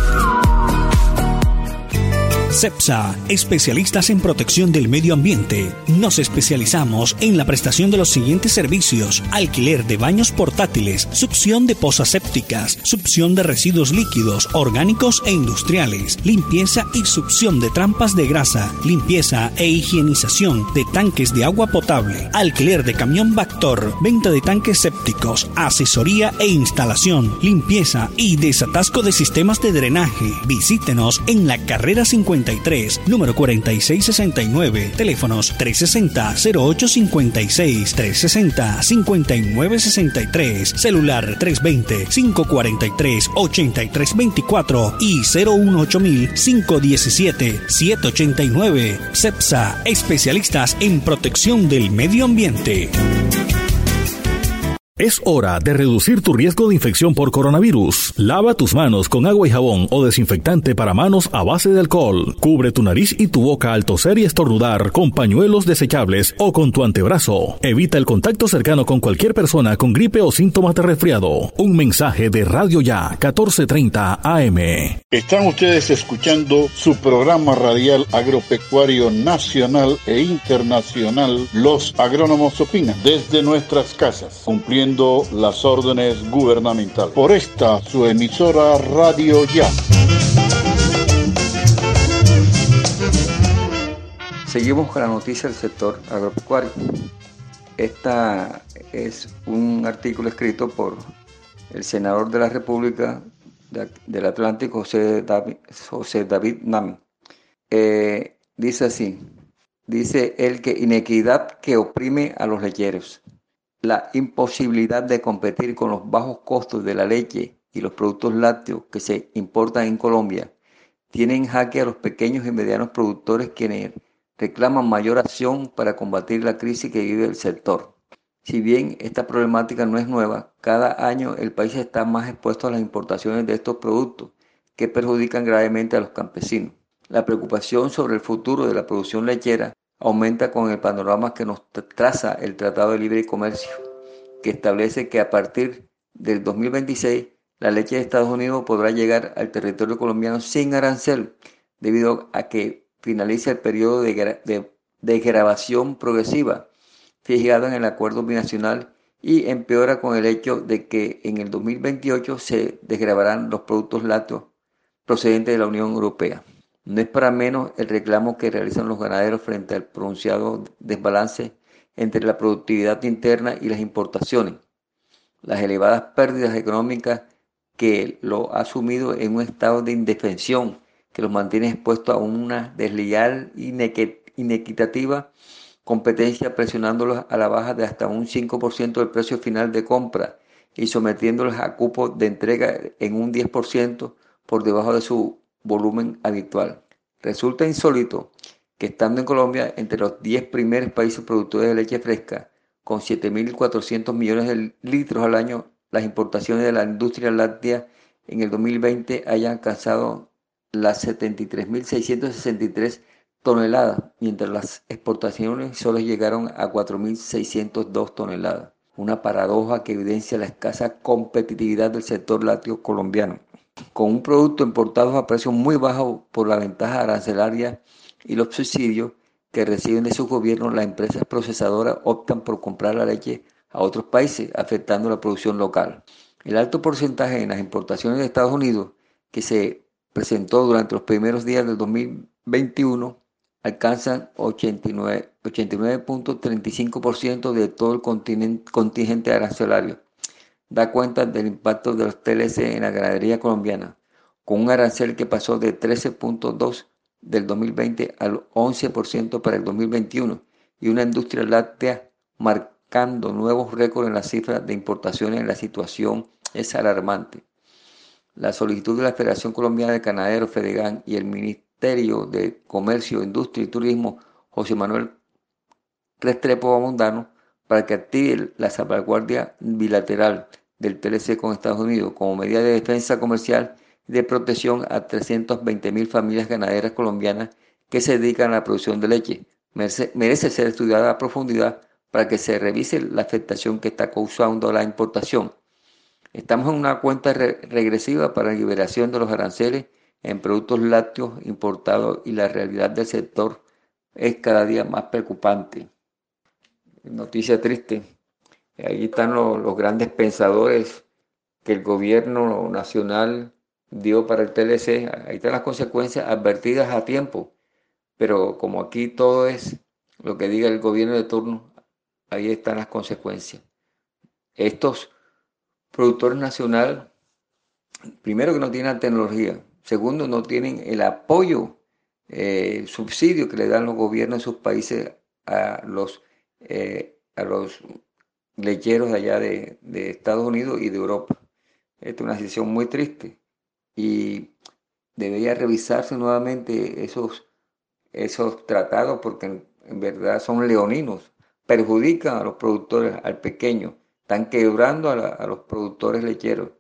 CEPSA, especialistas en protección del medio ambiente. Nos especializamos en la prestación de los siguientes servicios: alquiler de baños portátiles, succión de pozas sépticas, succión de residuos líquidos, orgánicos e industriales, limpieza y succión de trampas de grasa, limpieza e higienización de tanques de agua potable, alquiler de camión Vactor, venta de tanques sépticos, asesoría e instalación, limpieza y desatasco de sistemas de drenaje. Visítenos en la carrera cincuenta y tres, número cuarenta y seis sesenta y nueve, teléfonos trescientos sesenta cero ocho cincuenta y seis, trescientos sesenta cincuenta y nueve sesenta y tres, celular trescientos veinte cinco cuarenta y tres ochenta y tres veinticuatro y cero uno ocho cinco uno siete siete ochenta y nueve. CEPSA, especialistas en protección del medio ambiente. Es hora de reducir tu riesgo de infección por coronavirus. Lava tus manos con agua y jabón o desinfectante para manos a base de alcohol. Cubre tu nariz y tu boca al toser y estornudar con pañuelos desechables o con tu antebrazo. Evita el contacto cercano con cualquier persona con gripe o síntomas de resfriado. Un mensaje de Radio Ya, mil cuatrocientos treinta A M. Están ustedes escuchando su programa radial agropecuario nacional e internacional, Los Agrónomos Opinan, desde nuestras casas, cumpliendo las órdenes gubernamentales. Por esta, su emisora Radio Ya. Seguimos con la noticia del sector agropecuario. Esta es un artículo escrito por el senador de la República de, del Atlántico, José David, José David Nami. Eh, dice así, dice él que inequidad que oprime a los lecheros. La imposibilidad de competir con los bajos costos de la leche y los productos lácteos que se importan en Colombia tiene en jaque a los pequeños y medianos productores, quienes reclaman mayor acción para combatir la crisis que vive el sector. Si bien esta problemática no es nueva, cada año el país está más expuesto a las importaciones de estos productos que perjudican gravemente a los campesinos. La preocupación sobre el futuro de la producción lechera aumenta con el panorama que nos traza el Tratado de Libre Comercio, que establece que a partir del dos mil veintiséis la leche de Estados Unidos podrá llegar al territorio colombiano sin arancel, debido a que finaliza el periodo de desgravación progresiva fijado en el acuerdo binacional y empeora con el hecho de que en el dos mil veintiocho se desgravarán los productos lácteos procedentes de la Unión Europea. No es para menos el reclamo que realizan los ganaderos frente al pronunciado desbalance entre la productividad interna y las importaciones, las elevadas pérdidas económicas que lo ha sumido en un estado de indefensión que los mantiene expuestos a una desleal y inequitativa competencia, presionándolos a la baja de hasta un cinco por ciento del precio final de compra y sometiéndolos a cupos de entrega en un diez por ciento por debajo de su volumen habitual. Resulta insólito que estando en Colombia entre los diez primeros países productores de leche fresca, con siete mil cuatrocientos millones de litros al año, las importaciones de la industria láctea en el dos mil veinte hayan alcanzado las setenta y tres mil seiscientos sesenta y tres toneladas, mientras las exportaciones solo llegaron a cuatro mil seiscientos dos toneladas. Una paradoja que evidencia la escasa competitividad del sector lácteo colombiano, con un producto importado a precios muy bajos por la ventaja arancelaria y los subsidios que reciben de sus gobiernos. Las empresas procesadoras optan por comprar la leche a otros países, afectando la producción local. El alto porcentaje en las importaciones de Estados Unidos, que se presentó durante los primeros días del dos mil veintiuno, alcanzan ochenta y nueve punto treinta y cinco por ciento de todo el contingente arancelario. Da cuenta del impacto de los T L C en la ganadería colombiana, con un arancel que pasó de trece punto dos por ciento del dos mil veinte al once por ciento para el dos mil veintiuno, y una industria láctea marcando nuevos récords en las cifras de importaciones. La situación es alarmante. La solicitud de la Federación Colombiana de Ganaderos, Fedegan, y el Ministerio de Comercio, Industria y Turismo, José Manuel Restrepo Abondano, para que active la salvaguardia bilateral del T L C con Estados Unidos como medida de defensa comercial y de protección a trescientas veinte mil familias ganaderas colombianas que se dedican a la producción de leche. Merece, merece ser estudiada a profundidad para que se revise la afectación que está causando la importación. Estamos en una cuenta re- regresiva para la liberación de los aranceles en productos lácteos importados, y la realidad del sector es cada día más preocupante. Noticia triste. Ahí están los, los grandes pensadores que el gobierno nacional dio para el T L C. Ahí están las consecuencias advertidas a tiempo. Pero como aquí todo es lo que diga el gobierno de turno, ahí están las consecuencias. Estos productores nacionales, primero que no tienen la tecnología, segundo no tienen el apoyo, eh, el subsidio que le dan los gobiernos de sus países a los Eh, a los lecheros de allá de, de Estados Unidos y de Europa. Esta es una situación muy triste y debería revisarse nuevamente esos, esos tratados, porque en, en verdad son leoninos, perjudican a los productores, al pequeño, están quebrando a, la, a los productores lecheros,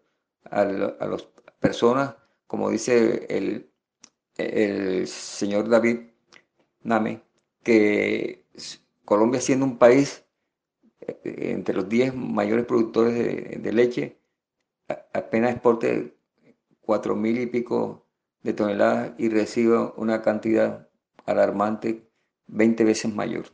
a, la, a las personas, como dice el, el señor David Name, que Colombia, siendo un país entre los diez mayores productores de, de leche, apenas exporte cuatro mil y pico de toneladas y reciba una cantidad alarmante veinte veces mayor.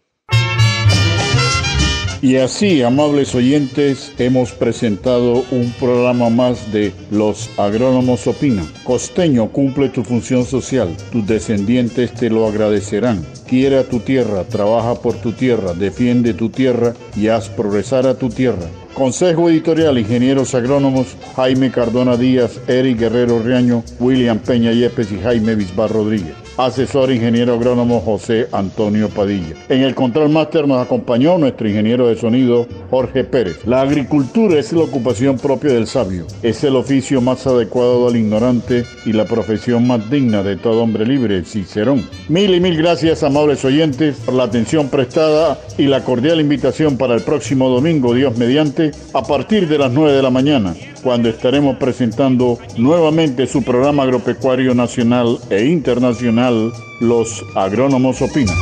Y así, amables oyentes, hemos presentado un programa más de Los Agrónomos Opinan. Costeño, cumple tu función social, tus descendientes te lo agradecerán. Quiere a tu tierra, trabaja por tu tierra, defiende tu tierra y haz progresar a tu tierra. Consejo Editorial, Ingenieros Agrónomos, Jaime Cardona Díaz, Erick Guerrero Riaño, William Peña Yepes y Jaime Bisbal Rodríguez. Asesor Ingeniero Agrónomo José Antonio Padilla. En el Control Master nos acompañó nuestro ingeniero de sonido Jorge Pérez. La agricultura es la ocupación propia del sabio. Es el oficio más adecuado al ignorante y la profesión más digna de todo hombre libre, Cicerón. Mil y mil gracias, amables oyentes, por la atención prestada y la cordial invitación para el próximo domingo, Dios mediante, a partir de las nueve de la mañana, cuando estaremos presentando nuevamente su programa agropecuario nacional e internacional, Los Agrónomos Opinan.